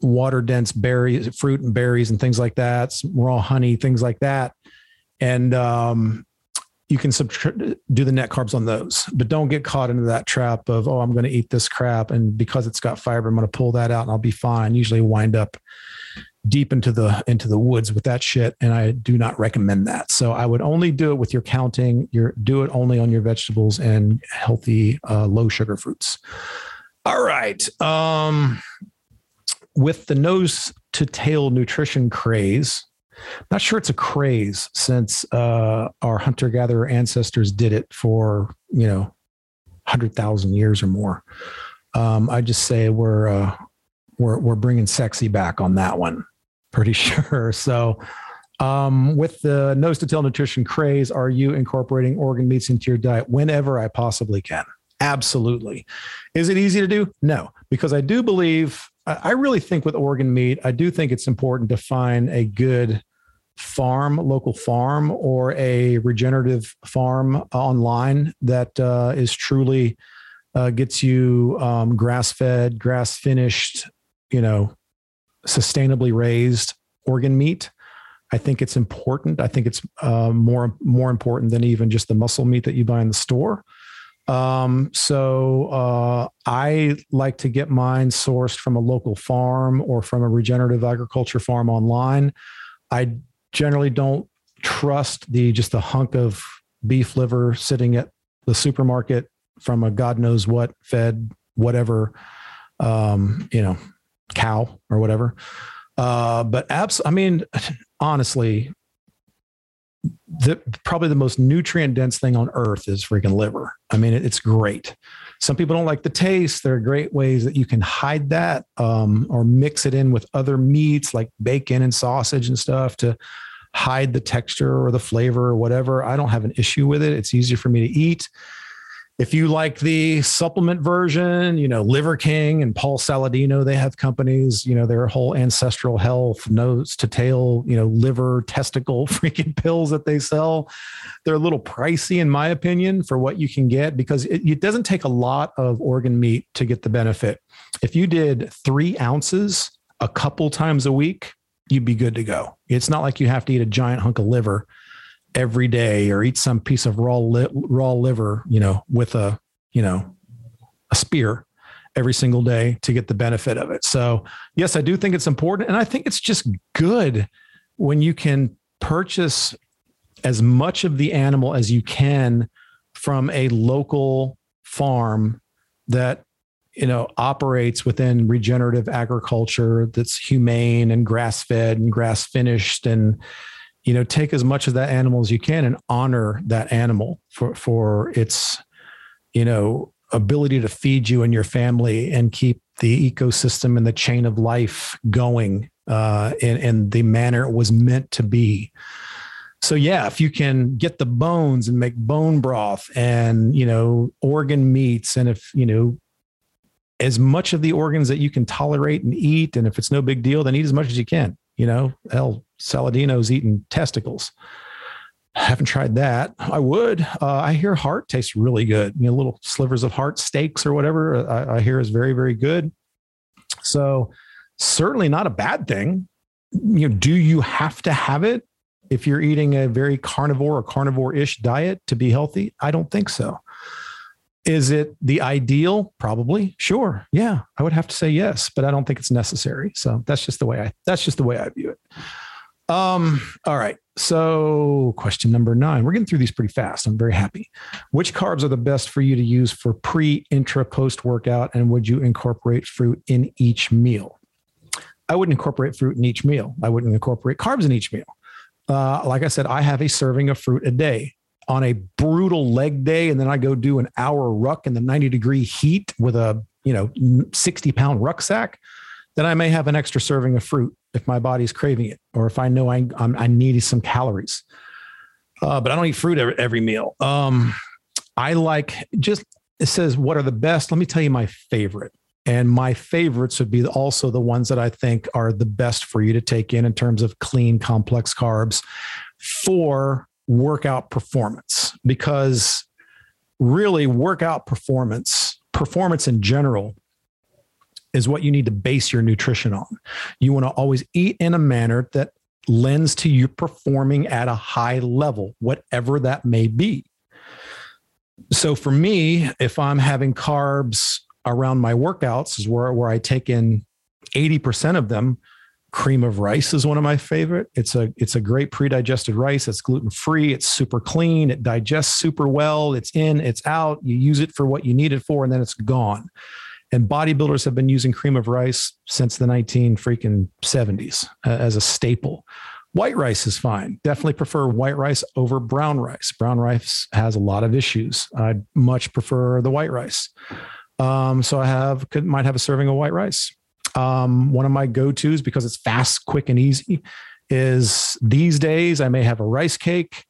water dense berries, fruit and berries and things like that, some raw honey, things like that. And, um, you can subtract, do the net carbs on those, but don't get caught into that trap of, oh, I'm going to eat this crap, and because it's got fiber, I'm going to pull that out and I'll be fine. Usually wind up deep into the, into the woods with that shit. And I do not recommend that. So I would only do it with your counting, your, do it only on your vegetables and healthy, uh, low sugar fruits. All right. Um, with the nose to tail nutrition craze, not sure it's a craze since uh, our hunter-gatherer ancestors did it for, you know, one hundred thousand years or more. Um, I just say we're, uh, we're we're bringing sexy back on that one, pretty sure. So um, with the nose-to-tail nutrition craze, are you incorporating organ meats into your diet whenever I possibly can? Absolutely. Is it easy to do? No, because I do believe, I really think with organ meat, I do think it's important to find a good farm, local farm, or a regenerative farm online that uh, is truly uh, gets you um, grass-fed, grass-finished, you know, sustainably raised organ meat. I think it's important. I think it's uh, more more important than even just the muscle meat that you buy in the store. Um, so, uh, I like to get mine sourced from a local farm or from a regenerative agriculture farm online. I generally don't trust the, just the hunk of beef liver sitting at the supermarket from a God knows what fed, whatever, um, you know, cow or whatever. Uh, but abs, I mean, honestly, The, probably the most nutrient dense thing on earth is freaking liver. I mean, it, it's great. Some people don't like the taste. There are great ways that you can hide that, um, or mix it in with other meats like bacon and sausage and stuff to hide the texture or the flavor or whatever. I don't have an issue with it. It's easier for me to eat. If you like the supplement version, you know, Liver King and Paul Saladino, they have companies, you know, their whole ancestral health, nose to tail, you know, liver, testicle, freaking pills that they sell. They're a little pricey, in my opinion, for what you can get, because it, it doesn't take a lot of organ meat to get the benefit. If you did three ounces a couple times a week, you'd be good to go. It's not like you have to eat a giant hunk of liver every day, or eat some piece of raw li- raw liver, you know, with a, you know, a spear every single day to get the benefit of it. So yes, I do think it's important. And I think it's just good when you can purchase as much of the animal as you can from a local farm that, you know, operates within regenerative agriculture, that's humane and grass fed and grass finished, and, you know, take as much of that animal as you can and honor that animal for, for its, you know, ability to feed you and your family and keep the ecosystem and the chain of life going, uh, in, in the manner it was meant to be. So yeah, if you can get the bones and make bone broth and, you know, organ meats, and if, you know, as much of the organs that you can tolerate and eat, and if it's no big deal, then eat as much as you can. You know, hell, Saladino's eating testicles. I haven't tried that. I would. Uh, I hear heart tastes really good. You know, little slivers of heart steaks or whatever I, I hear is very, very good. So certainly not a bad thing. You know, do you have to have it if you're eating a very carnivore or carnivore-ish diet to be healthy? I don't think so. Is it the ideal? Probably. Sure. Yeah. I would have to say yes, but I don't think it's necessary. So that's just the way I, that's just the way I view it. Um, all right. So question number nine, we're getting through these pretty fast. I'm very happy. Which carbs are the best for you to use for pre, intra, post workout? And would you incorporate fruit in each meal? I wouldn't incorporate fruit in each meal. I wouldn't incorporate carbs in each meal. Uh, like I said, I have a serving of fruit a day. On a brutal leg day, and then I go do an hour ruck in the ninety degree heat with a, you know, sixty pound rucksack, then I may have an extra serving of fruit if my body's craving it, or if I know I I'm, I need some calories. Uh, but I don't eat fruit every, every meal. Um, I like just it says what are the best. Let me tell you my favorite, and my favorites would be also the ones that I think are the best for you to take in in terms of clean, complex carbs for workout performance, because really workout performance, performance in general is what you need to base your nutrition on. You want to always eat in a manner that lends to you performing at a high level, whatever that may be. So for me, if I'm having carbs around my workouts, is where, where I take in eighty percent of them. Cream of rice is one of my favorite. It's a, it's a great pre-digested rice. It's gluten-free. It's super clean. It digests super well. It's in, it's out. You use it for what you need it for, and then it's gone. And bodybuilders have been using cream of rice since the nineteen freaking seventies uh, as a staple. White rice is fine. Definitely prefer white rice over brown rice. Brown rice has a lot of issues. I much prefer the white rice. Um, so I have, could, might have a serving of white rice. Um, one of my go-tos, because it's fast, quick, and easy, is these days I may have a rice cake,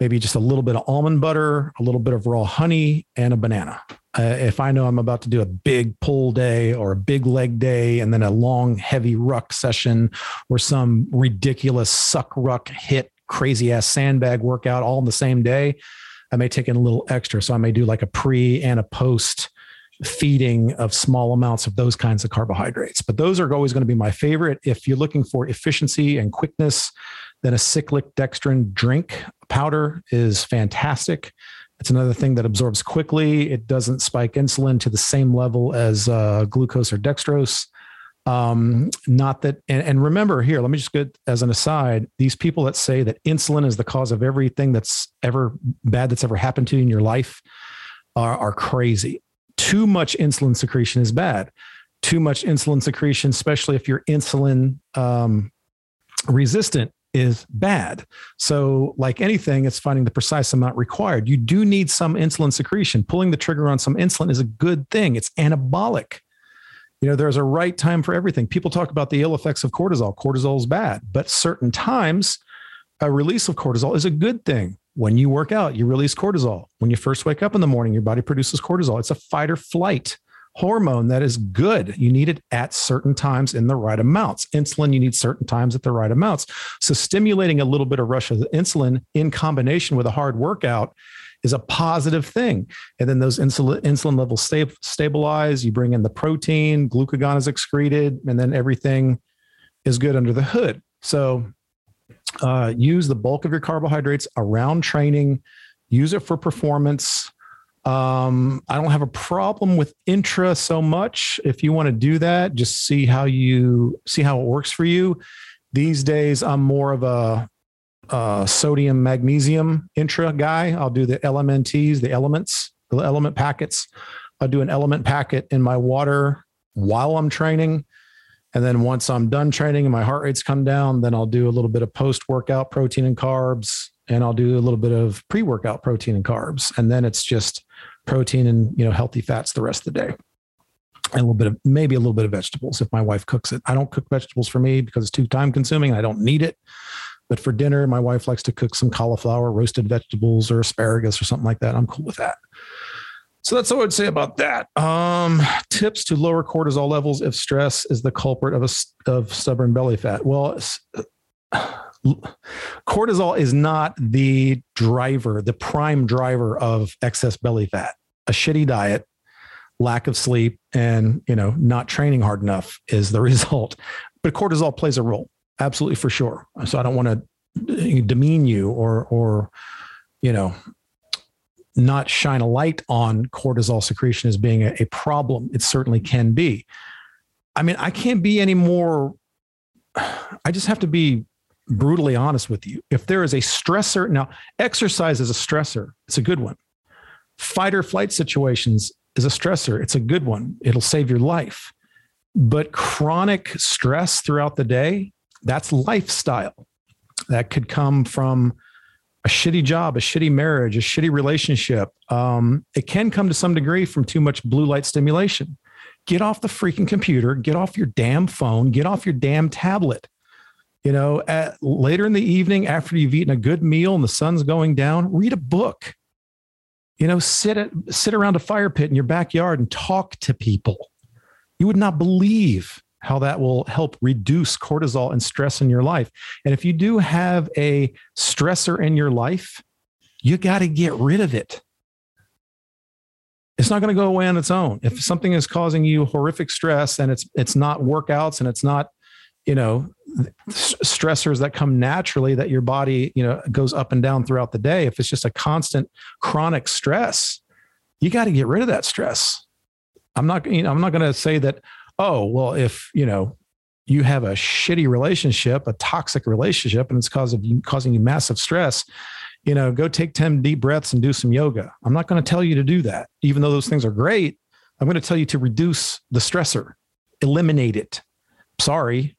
maybe just a little bit of almond butter, a little bit of raw honey, and a banana. Uh, if I know I'm about to do a big pull day or a big leg day, and then a long, heavy ruck session or some ridiculous suck ruck hit, crazy ass sandbag workout all in the same day, I may take in a little extra. So I may do like a pre and a post feeding of small amounts of those kinds of carbohydrates. But those are always going to be my favorite. If you're looking for efficiency and quickness, then a cyclic dextrin drink powder is fantastic. It's another thing that absorbs quickly. It doesn't spike insulin to the same level as uh, glucose or dextrose. Um, not that, and, and remember here, let me just get as an aside, these people that say that insulin is the cause of everything that's ever bad that's ever happened to you in your life are, are crazy. Too much insulin secretion is bad. Too much insulin secretion, especially if you're insulin um, resistant, is bad. So like anything, it's finding the precise amount required. You do need some insulin secretion. Pulling the trigger on some insulin is a good thing. It's anabolic. You know, there's a right time for everything. People talk about the ill effects of cortisol. Cortisol is bad, but certain times a release of cortisol is a good thing. When you work out, you release cortisol. When you first wake up in the morning, your body produces cortisol. It's a fight or flight hormone that is good. You need it at certain times in the right amounts. Insulin, you need certain times at the right amounts. So stimulating a little bit of rush of insulin in combination with a hard workout is a positive thing. And then those insulin, insulin levels stabilize. You bring in the protein, glucagon is excreted, and then everything is good under the hood. So Uh, use the bulk of your carbohydrates around training, use it for performance. Um, I don't have a problem with intra so much. If you want to do that, just see how you see how it works for you. These days, I'm more of a, a sodium magnesium intra guy. I'll do the L M N Ts, the elements, the element packets. I'll do an element packet in my water while I'm training. And then once I'm done training and my heart rates come down, then I'll do a little bit of post-workout protein and carbs, and I'll do a little bit of pre-workout protein and carbs. And then it's just protein and, you know, healthy fats the rest of the day. And a little bit of, maybe a little bit of vegetables if my wife cooks it. I don't cook vegetables for me because it's too time consuming and I don't need it. But for dinner, my wife likes to cook some cauliflower, roasted vegetables or asparagus or something like that. I'm cool with that. So that's all I'd say about that. Um, tips to lower cortisol levels if stress is the culprit of a of stubborn belly fat. Well, cortisol is not the driver, the prime driver of excess belly fat. A shitty diet, lack of sleep, and you know, not training hard enough is the result. But cortisol plays a role, absolutely for sure. So I don't want to demean you or or you know. not shine a light on cortisol secretion as being a, a problem. It certainly can be. I mean, I can't be any more. I just have to be brutally honest with you. If there is a stressor, now exercise is a stressor. It's a good one. Fight or flight situations is a stressor. It's a good one. It'll save your life. But chronic stress throughout the day, that's lifestyle. That could come from a shitty job, a shitty marriage, a shitty relationship. Um, it can come to some degree from too much blue light stimulation. Get off the freaking computer, get off your damn phone, get off your damn tablet. You know, at, later in the evening, after you've eaten a good meal and the sun's going down, read a book. You know, sit at, sit around a fire pit in your backyard and talk to people. You would not believe how that will help reduce cortisol and stress in your life. And if you do have a stressor in your life, you got to get rid of it. it's not going to go away on its own. If something is causing you horrific stress and it's, it's not workouts and it's not, you know, stressors that come naturally that your body, you know, goes up and down throughout the day. If it's just a constant chronic stress, you got to get rid of that stress. I'm not, you know, I'm not going to say that, oh, well, if, you know, you have a shitty relationship, a toxic relationship, and it's causing, causing you massive stress, you know, go take ten deep breaths and do some yoga. I'm not going to tell you to do that. Even though those things are great, I'm going to tell you to reduce the stressor, eliminate it. Sorry.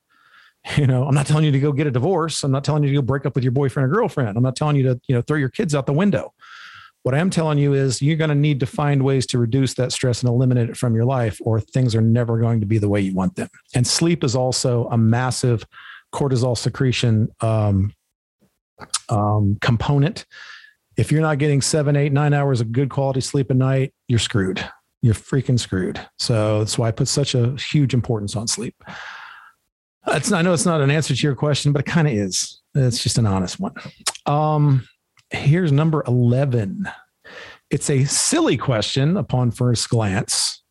You know, I'm not telling you to go get a divorce. I'm not telling you to go break up with your boyfriend or girlfriend. I'm not telling you to, you know, throw your kids out the window. What I am telling you is you're going to need to find ways to reduce that stress and eliminate it from your life, or things are never going to be the way you want them. And sleep is also a massive cortisol secretion um, um, component. If you're not getting seven, eight, nine hours of good quality sleep a night, you're screwed. You're freaking screwed. So that's why I put such a huge importance on sleep. It's not, I know it's not an answer to your question, but it kind of is. It's just an honest one. Um, here's number eleven. It's a silly question upon first glance,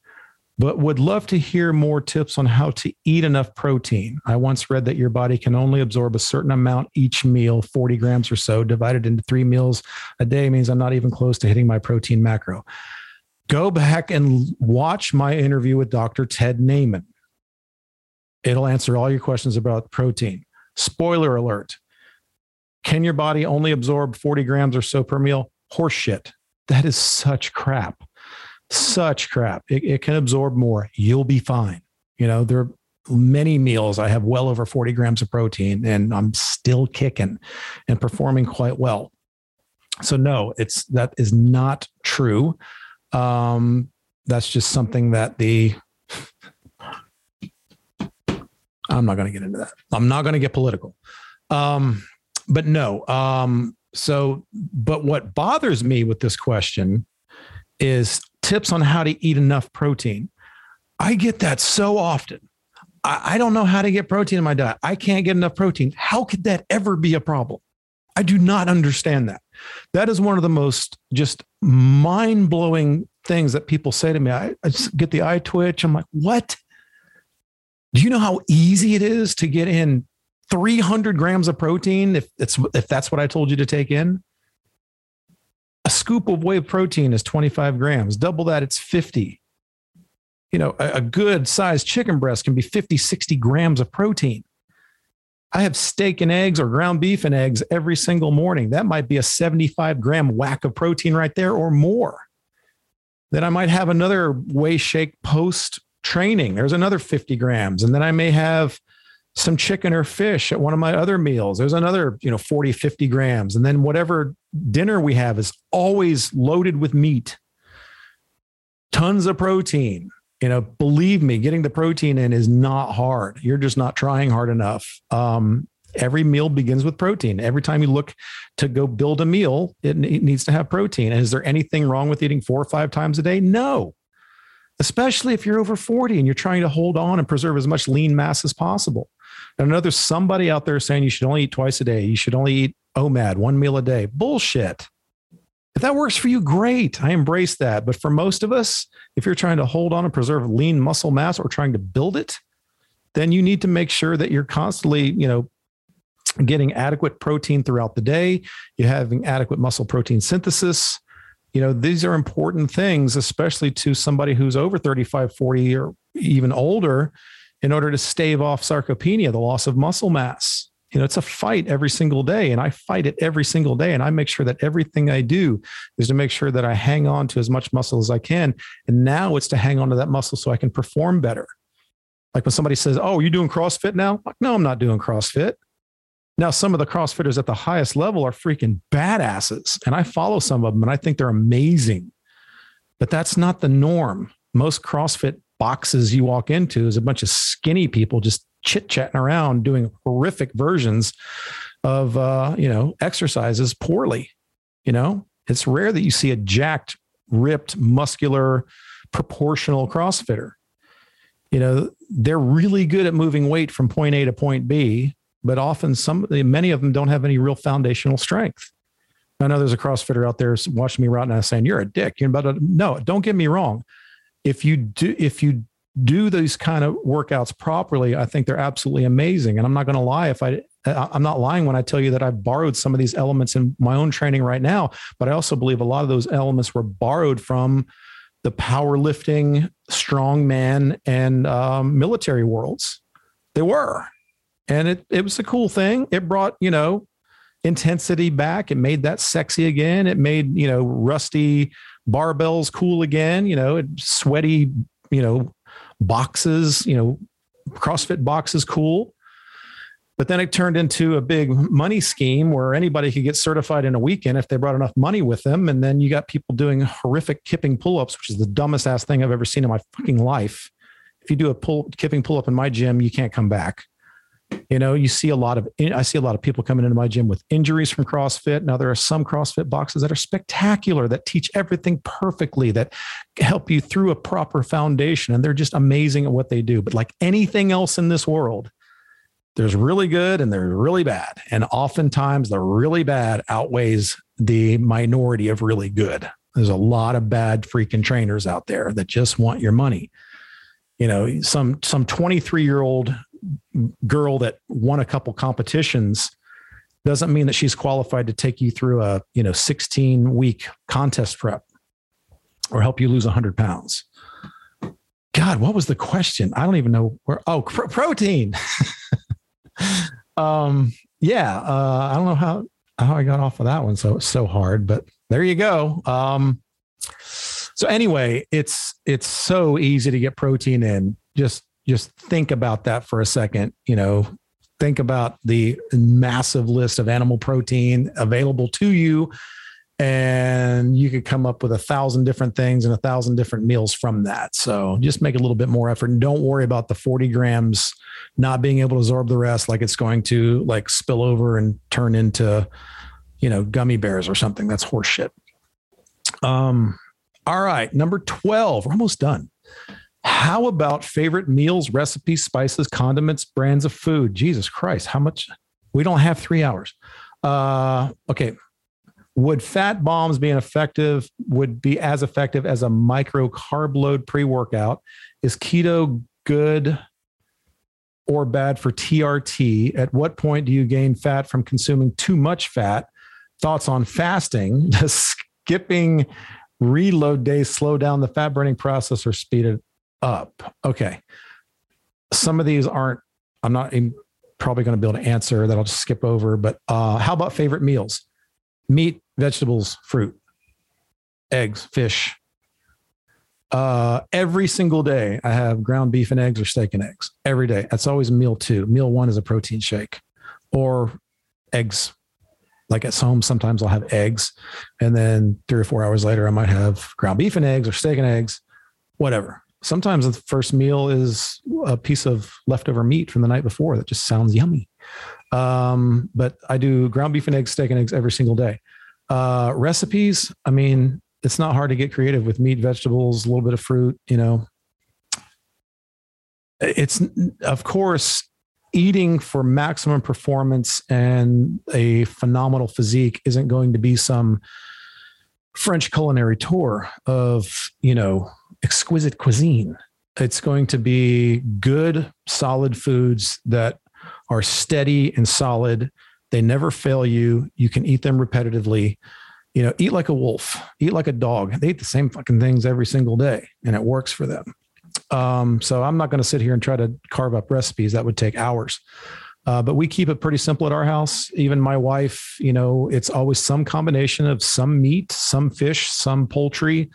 but would love to hear more tips on how to eat enough protein. I once read that your body can only absorb a certain amount each meal, forty grams or so, divided into three meals a day means I'm not even close to hitting my protein macro. Go back and watch my interview with Doctor Ted Naiman. It'll answer all your questions about protein. Spoiler alert. Can your body only absorb forty grams or so per meal? Horseshit. That is such crap. Such crap. It, it can absorb more. You'll be fine. You know, there are many meals I have well over forty grams of protein and I'm still kicking and performing quite well. So no, it's, that is not true. Um, that's just something that the, I'm not going to get into that. I'm not going to get political. Um, but no. Um, so, but what bothers me with this question is tips on how to eat enough protein. I get that so often. I, I don't know how to get protein in my diet. I can't get enough protein. How could that ever be a problem? I do not understand that. That is one of the most just mind-blowing things that people say to me. I, I just get the eye twitch. I'm like, what? Do you know how easy it is to get in three hundred grams of protein? If it's, if that's what I told you to take in, a scoop of whey protein is twenty-five grams. Double that, it's fifty. You know, a, a good sized chicken breast can be fifty, sixty grams of protein. I have steak and eggs or ground beef and eggs every single morning. That might be a seventy-five gram whack of protein right there or more. Then I might have another whey shake post training. There's another fifty grams. And then I may have some chicken or fish at one of my other meals. There's another, you know, forty, fifty grams. And then whatever dinner we have is always loaded with meat, tons of protein. You know, believe me, getting the protein in is not hard. You're just not trying hard enough. Um, every meal begins with protein. Every time you look to go build a meal, it, it needs to have protein. And is there anything wrong with eating four or five times a day? No. Especially if you're over forty and you're trying to hold on and preserve as much lean mass as possible. And I know there's somebody out there saying you should only eat twice a day. You should only eat O M A D, one meal a day. Bullshit. If that works for you, great. I embrace that. But for most of us, if you're trying to hold on and preserve lean muscle mass or trying to build it, then you need to make sure that you're constantly, you know, getting adequate protein throughout the day. You're having adequate muscle protein synthesis. You know, these are important things, especially to somebody who's over thirty-five, forty, or even older, in order to stave off sarcopenia, the loss of muscle mass. You know, it's a fight every single day, and I fight it every single day. And I make sure that everything I do is to make sure that I hang on to as much muscle as I can. And now it's to hang on to that muscle so I can perform better. Like when somebody says, oh, you're doing CrossFit now? Like, no, I'm not doing CrossFit. Now, some of the CrossFitters at the highest level are freaking badasses, and I follow some of them and I think they're amazing, but that's not the norm. Most CrossFit boxes you walk into is a bunch of skinny people just chit-chatting around doing horrific versions of, uh, you know, exercises poorly. You know, it's rare that you see a jacked, ripped, muscular, proportional CrossFitter. You know, they're really good at moving weight from point A to point B. But often some, many of them don't have any real foundational strength, I know there's a CrossFitter out there watching me right now saying, you're a dick. You're about to, no, don't get me wrong. If you do, if you do these kind of workouts properly, I think they're absolutely amazing. And I'm not going to lie. If I, I'm not lying when I tell you that I've borrowed some of these elements in my own training right now, but I also believe a lot of those elements were borrowed from the powerlifting, strongman, and um, military worlds. They were. And it, it was a cool thing. It brought, you know, intensity back. It made that sexy again. It made, you know, rusty barbells cool again, you know, sweaty, you know, boxes, you know, CrossFit boxes cool. But then it turned into a big money scheme where anybody could get certified in a weekend if they brought enough money with them. And then you got people doing horrific kipping pull-ups, which is the dumbest ass thing I've ever seen in my fucking life. If you do a pull kipping pull-up in my gym, you can't come back. You know, you see a lot of, I see a lot of people coming into my gym with injuries from CrossFit. Now there are some CrossFit boxes that are spectacular, that teach everything perfectly, that help you through a proper foundation. And they're just amazing at what they do. But like anything else in this world, there's really good and they're really bad. And oftentimes the really bad outweighs the minority of really good. There's a lot of bad freaking trainers out there that just want your money. You know, some, some twenty-three year old girl that won a couple competitions doesn't mean that she's qualified to take you through a, you know, sixteen week contest prep or help you lose a hundred pounds. God, what was the question? I don't even know where. Oh, pr- protein. Um, yeah, uh, I don't know how, how I got off of that one. So it's so hard, but there you go. Um, so anyway, it's, it's so easy to get protein in. Just, just think about that for a second. You know, think about the massive list of animal protein available to you, and you could come up with a thousand different things and a thousand different meals from that. So just make a little bit more effort, and don't worry about the forty grams not being able to absorb the rest, like it's going to like spill over and turn into, you know, gummy bears or something. That's horseshit. Um, all right. Number twelve, we're almost done. How about favorite meals, recipes, spices, condiments, brands of food? Jesus Christ. How much? We don't have three hours. Uh, okay. Would fat bombs be an effective, would be as effective as a micro carb load pre-workout? Is keto good or bad for T R T? At what point do you gain fat from consuming too much fat? Thoughts on fasting? Does skipping reload days slow down the fat burning process or speed it up? Okay. Some of these aren't, I'm not in, probably going to be able to answer that. I'll just skip over, but uh, how about favorite meals? Meat, vegetables, fruit, eggs, fish. Uh, every single day I have ground beef and eggs or steak and eggs every day. That's always meal two. Meal one is a protein shake or eggs. Like at home, sometimes I'll have eggs, and then three or four hours later, I might have ground beef and eggs or steak and eggs, whatever. Sometimes the first meal is a piece of leftover meat from the night before. That just sounds yummy. Um, but I do ground beef and eggs, steak and eggs every single day. Uh, recipes. I mean, it's not hard to get creative with meat, vegetables, a little bit of fruit, you know. It's, of course, eating for maximum performance and a phenomenal physique isn't going to be some French culinary tour of, you know, exquisite cuisine. It's going to be good, solid foods that are steady and solid. They never fail you. You can eat them repetitively. You know, eat like a wolf, eat like a dog. They eat the same fucking things every single day, and it works for them. Um, so I'm not going to sit here and try to carve up recipes. That would take hours. Uh, but we keep it pretty simple at our house. Even my wife, you know, it's always some combination of some meat, some fish, some poultry,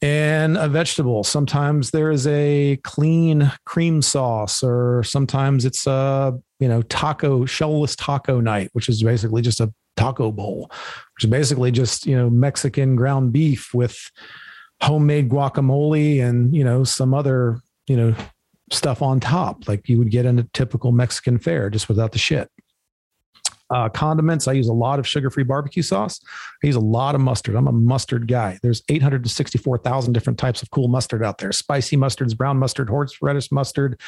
and a vegetable. Sometimes there is a clean cream sauce, or sometimes it's a, you know, taco, shellless taco night, which is basically just a taco bowl, which is basically just, you know, Mexican ground beef with homemade guacamole and, you know, some other, you know, stuff on top, like you would get in a typical Mexican fare, just without the shit. uh, condiments. I use a lot of sugar-free barbecue sauce. I use a lot of mustard. I'm a mustard guy. There's eight hundred sixty-four thousand different types of cool mustard out there. Spicy mustards, brown mustard, horseradish mustard.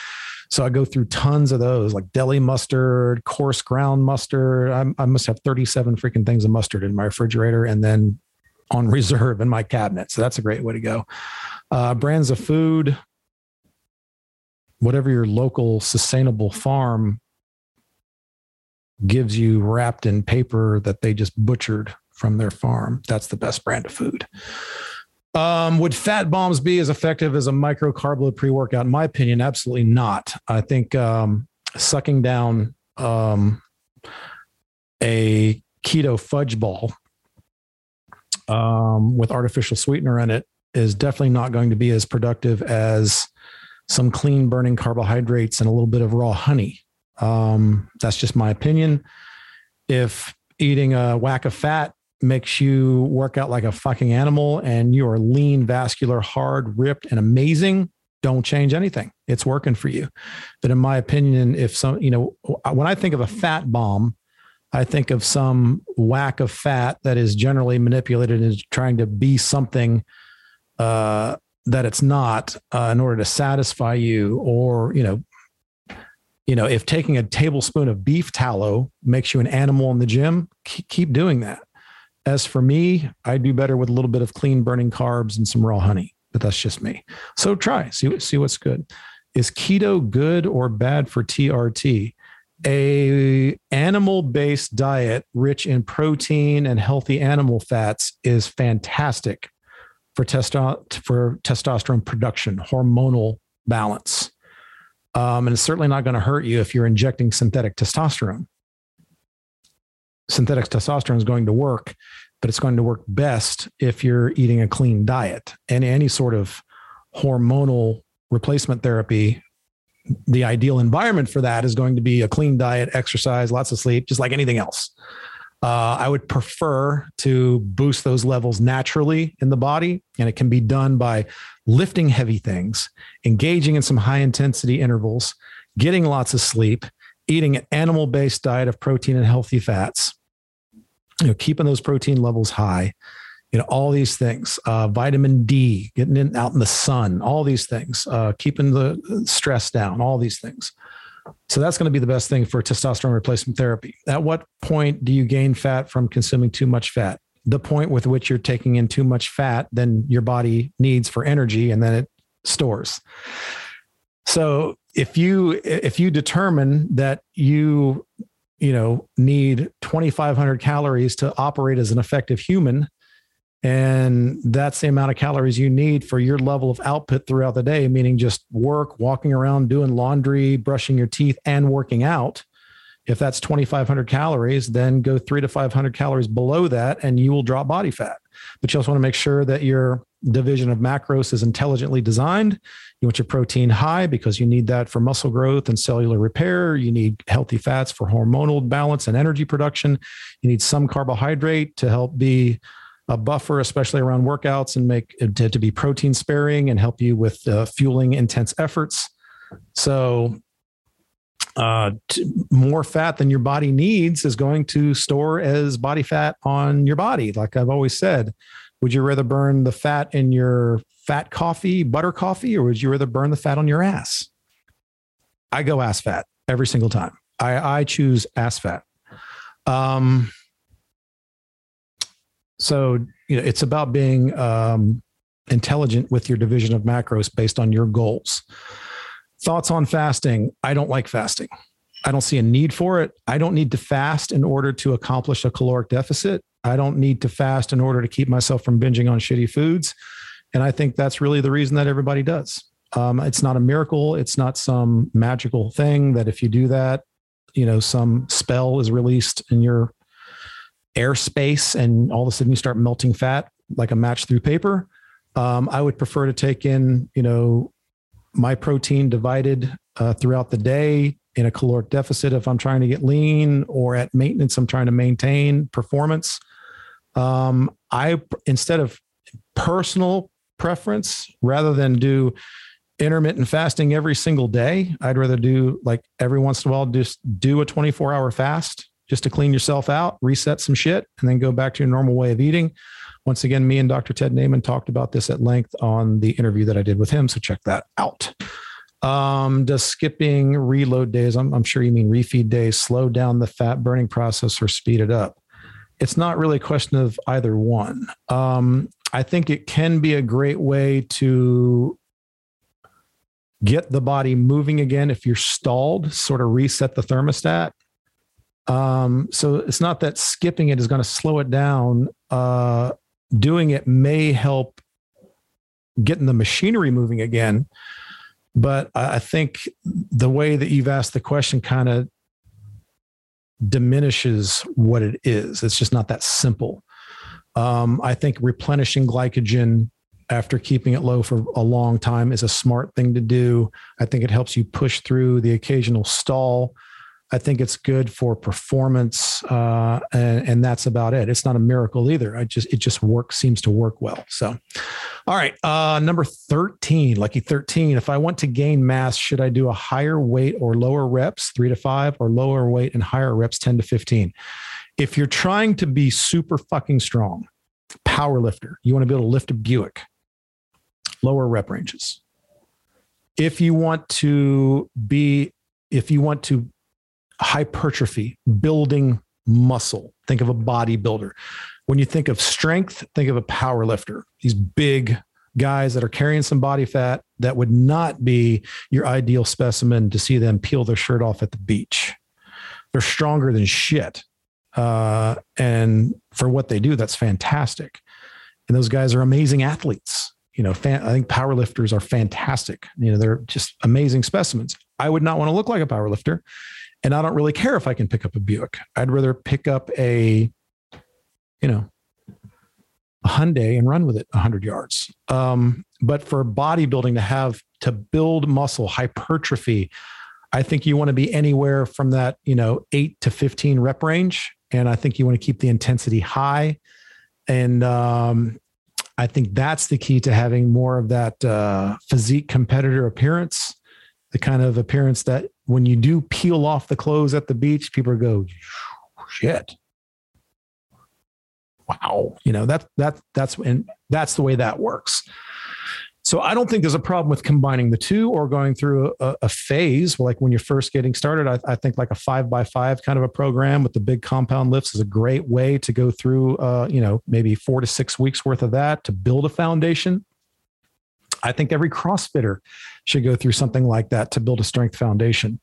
So I go through tons of those, like deli mustard, coarse ground mustard. I'm, I must have thirty-seven freaking things of mustard in my refrigerator and then on reserve in my cabinet. So that's a great way to go. Uh, brands of food, whatever your local sustainable farm gives you wrapped in paper that they just butchered from their farm. That's the best brand of food. Um, would fat bombs be as effective as a micro carb load pre-workout? In my opinion, absolutely not. I think, um, sucking down, um, a keto fudge ball, um, with artificial sweetener in it is definitely not going to be as productive as some clean burning carbohydrates and a little bit of raw honey. Um, that's just my opinion. If eating a whack of fat makes you work out like a fucking animal and you are lean, vascular, hard, ripped, and amazing, don't change anything. It's working for you. But in my opinion, if some, you know, when I think of a fat bomb, I think of some whack of fat that is generally manipulated and is trying to be something, uh, that it's not, uh, in order to satisfy you, or, you know, you know, if taking a tablespoon of beef tallow makes you an animal in the gym, keep doing that. As for me, I do better with a little bit of clean burning carbs and some raw honey, but that's just me. So try, see, see what's good. Is keto good or bad for T R T? A animal-based diet rich in protein and healthy animal fats is fantastic for testo- for testosterone production, hormonal balance. Um, and it's certainly not going to hurt you if you're injecting synthetic testosterone. Synthetic testosterone is going to work, but it's going to work best if you're eating a clean diet. And any sort of hormonal replacement therapy, the ideal environment for that is going to be a clean diet, exercise, lots of sleep, just like anything else. Uh, I would prefer to boost those levels naturally in the body, and it can be done by lifting heavy things, engaging in some high intensity intervals, getting lots of sleep, eating an animal-based diet of protein and healthy fats, you know, keeping those protein levels high, you know, all these things, uh, vitamin D, getting in out in the sun, all these things, uh, keeping the stress down, all these things. So that's going to be the best thing for testosterone replacement therapy. At what point do you gain fat from consuming too much fat? The point with which you're taking in too much fat than your body needs for energy, and then it stores. So if you, if you determine that you, you know, need twenty-five hundred calories to operate as an effective human, and that's the amount of calories you need for your level of output throughout the day, meaning just work, walking around, doing laundry, brushing your teeth, and working out. If that's twenty-five hundred calories, then go three to five hundred calories below that and you will drop body fat. But you also want to make sure that your division of macros is intelligently designed. You want your protein high because you need that for muscle growth and cellular repair. You need healthy fats for hormonal balance and energy production. You need some carbohydrate to help be a buffer, especially around workouts, and make it to, to be protein sparing and help you with uh, fueling intense efforts. So uh, t- more fat than your body needs is going to store as body fat on your body. Like I've always said, would you rather burn the fat in your fat coffee, butter coffee, or would you rather burn the fat on your ass? I go ass fat every single time. I, I choose ass fat. Um, so, you know, it's about being, um, intelligent with your division of macros based on your goals. Thoughts on fasting. I don't like fasting. I don't see a need for it. I don't need to fast in order to accomplish a caloric deficit. I don't need to fast in order to keep myself from binging on shitty foods. And I think that's really the reason that everybody does. Um, it's not a miracle. It's not some magical thing that if you do that, you know, some spell is released in your airspace and all of a sudden you start melting fat like a match through paper. Um, I would prefer to take in, you know, my protein divided uh, throughout the day in a caloric deficit if I'm trying to get lean, or at maintenance, I'm trying to maintain performance. Um, I, instead of personal preference, rather than do intermittent fasting every single day, I'd rather do like every once in a while, just do a twenty-four hour fast. just to clean yourself out, reset some shit, and then go back to your normal way of eating. Once again, me and Doctor Ted Naiman talked about this at length on the interview that I did with him. So check that out. Um, does skipping reload days, I'm, I'm sure you mean refeed days, slow down the fat burning process or speed it up? It's not really a question of either one. Um, I think it can be a great way to get the body moving again. If you're stalled, sort of reset the thermostat. Um, so it's not that skipping it is going to slow it down. Uh, doing it may help getting the machinery moving again. But I think the way that you've asked the question kind of diminishes what it is. It's just not that simple. Um, I think replenishing glycogen after keeping it low for a long time is a smart thing to do. I think it helps you push through the occasional stall. I think it's good for performance, uh, and, and that's about it. It's not a miracle either. I just, it just works, seems to work well. So, all right. Uh, number thirteen, lucky thirteen. If I want to gain mass, should I do a higher weight or lower reps, three to five, or lower weight and higher reps, ten to fifteen? If you're trying to be super fucking strong, power lifter, you want to be able to lift a Buick, lower rep ranges. If you want to be, if you want to, hypertrophy, building muscle. Think of a bodybuilder. When you think of strength, think of a power lifter. These big guys that are carrying some body fat, that would not be your ideal specimen to see them peel their shirt off at the beach. They're stronger than shit. Uh, and for what they do, that's fantastic. And those guys are amazing athletes. You know, fan, I think power lifters are fantastic. You know, they're just amazing specimens. I would not want to look like a power lifter. And I don't really care if I can pick up a Buick. I'd rather pick up a, you know, a Hyundai and run with it a hundred yards. Um, but for bodybuilding, to have, to build muscle, hypertrophy, I think you want to be anywhere from that, you know, eight to fifteen rep range. And I think you want to keep the intensity high. And, um, I think that's the key to having more of that, uh, physique competitor appearance, the kind of appearance that, when you do peel off the clothes at the beach, people go, shit. Wow. You know, that, that, that's, and that's the way that works. So I don't think there's a problem with combining the two or going through a, a phase. Like when you're first getting started, I, I think like a five by five kind of a program with the big compound lifts is a great way to go through, uh, you know, maybe four to six weeks worth of that to build a foundation. I think every CrossFitter should go through something like that to build a strength foundation.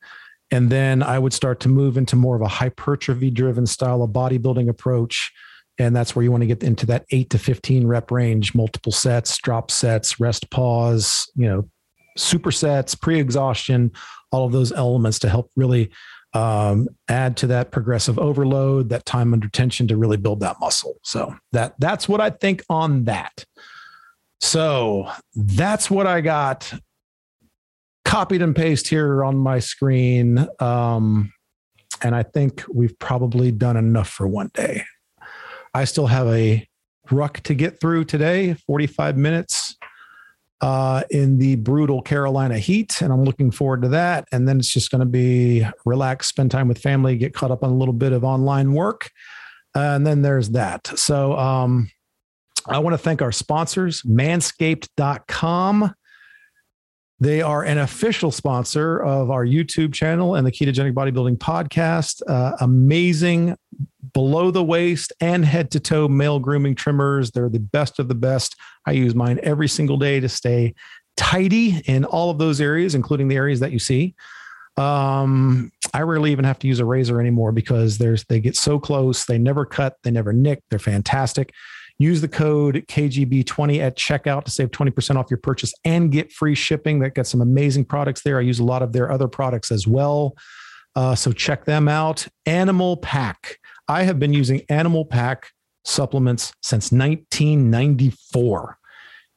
And then I would start to move into more of a hypertrophy driven style of bodybuilding approach. And that's where you want to get into that eight to fifteen rep range, multiple sets, drop sets, rest pause, you know, supersets, pre-exhaustion, all of those elements to help really um, add to that progressive overload, that time under tension to really build that muscle. So that that's what I think on that. So that's what I got copied and pasted here on my screen. Um, and I think we've probably done enough for one day. I still have a ruck to get through today, forty-five minutes uh, in the brutal Carolina heat. And I'm looking forward to that. And then it's just going to be relax, spend time with family, get caught up on a little bit of online work. Uh, and then there's that. So, um, I want to thank our sponsors, manscaped dot com. They are an official sponsor of our YouTube channel and the Ketogenic Bodybuilding Podcast. Uh, amazing below the waist and head to toe male grooming trimmers. They're the best of the best. I use mine every single day to stay tidy in all of those areas, including the areas that you see. Um, I rarely even have to use a razor anymore because there's, they get so close. They never cut. They never nick. They're fantastic. Use the code K G B twenty at checkout to save twenty percent off your purchase and get free shipping. They've got some amazing products there. I use a lot of their other products as well. Uh, so check them out. Animal Pack. I have been using Animal Pack supplements since nineteen ninety-four.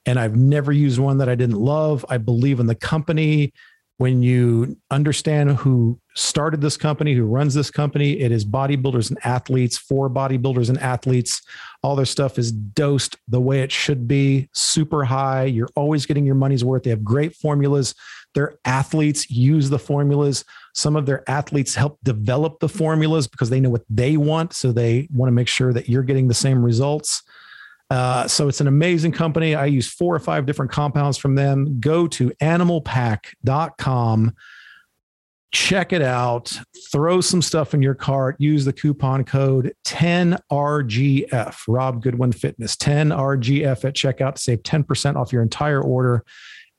And I've never used one that I didn't love. I believe in the company. When you understand who started this company, who runs this company. It is bodybuilders and athletes for bodybuilders and athletes. All their stuff is dosed the way it should be, super high. You're always getting your money's worth. They have great formulas. Their athletes use the formulas. Some of their athletes help develop the formulas because they know what they want. So they want to make sure that you're getting the same results. Uh, so it's an amazing company. I use four or five different compounds from them. Go to animal pack dot com. Check it out. Throw some stuff in your cart. Use the coupon code ten R G F, Rob Goodwin Fitness, ten R G F at checkout to save ten percent off your entire order.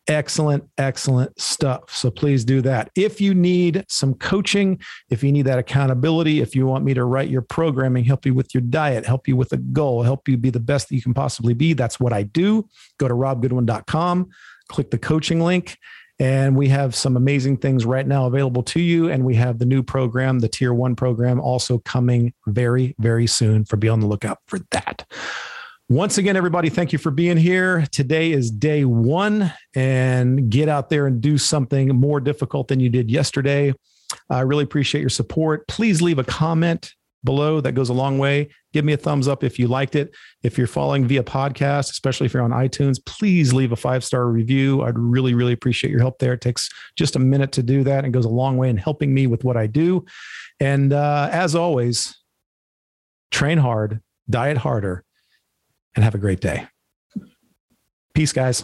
Excellent, excellent stuff. So please do that. If you need some coaching, if you need that accountability, if you want me to write your programming, help you with your diet, help you with a goal, help you be the best that you can possibly be, that's what I do. Go to rob goodwin dot com, click the coaching link, and we have some amazing things right now available to you. And we have the new program, the Tier One program, also coming very, very soon. So be on the lookout for that. Once again, everybody, thank you for being here. Today is day one, and get out there and do something more difficult than you did yesterday. I really appreciate your support. Please leave a comment below. That goes a long way. Give me a thumbs up if you liked it. If you're following via podcast, especially if you're on iTunes, please leave a five-star review. I'd really, really appreciate your help there. It takes just a minute to do that and goes a long way in helping me with what I do. And uh, as always, train hard, diet harder, and have a great day. Peace, guys.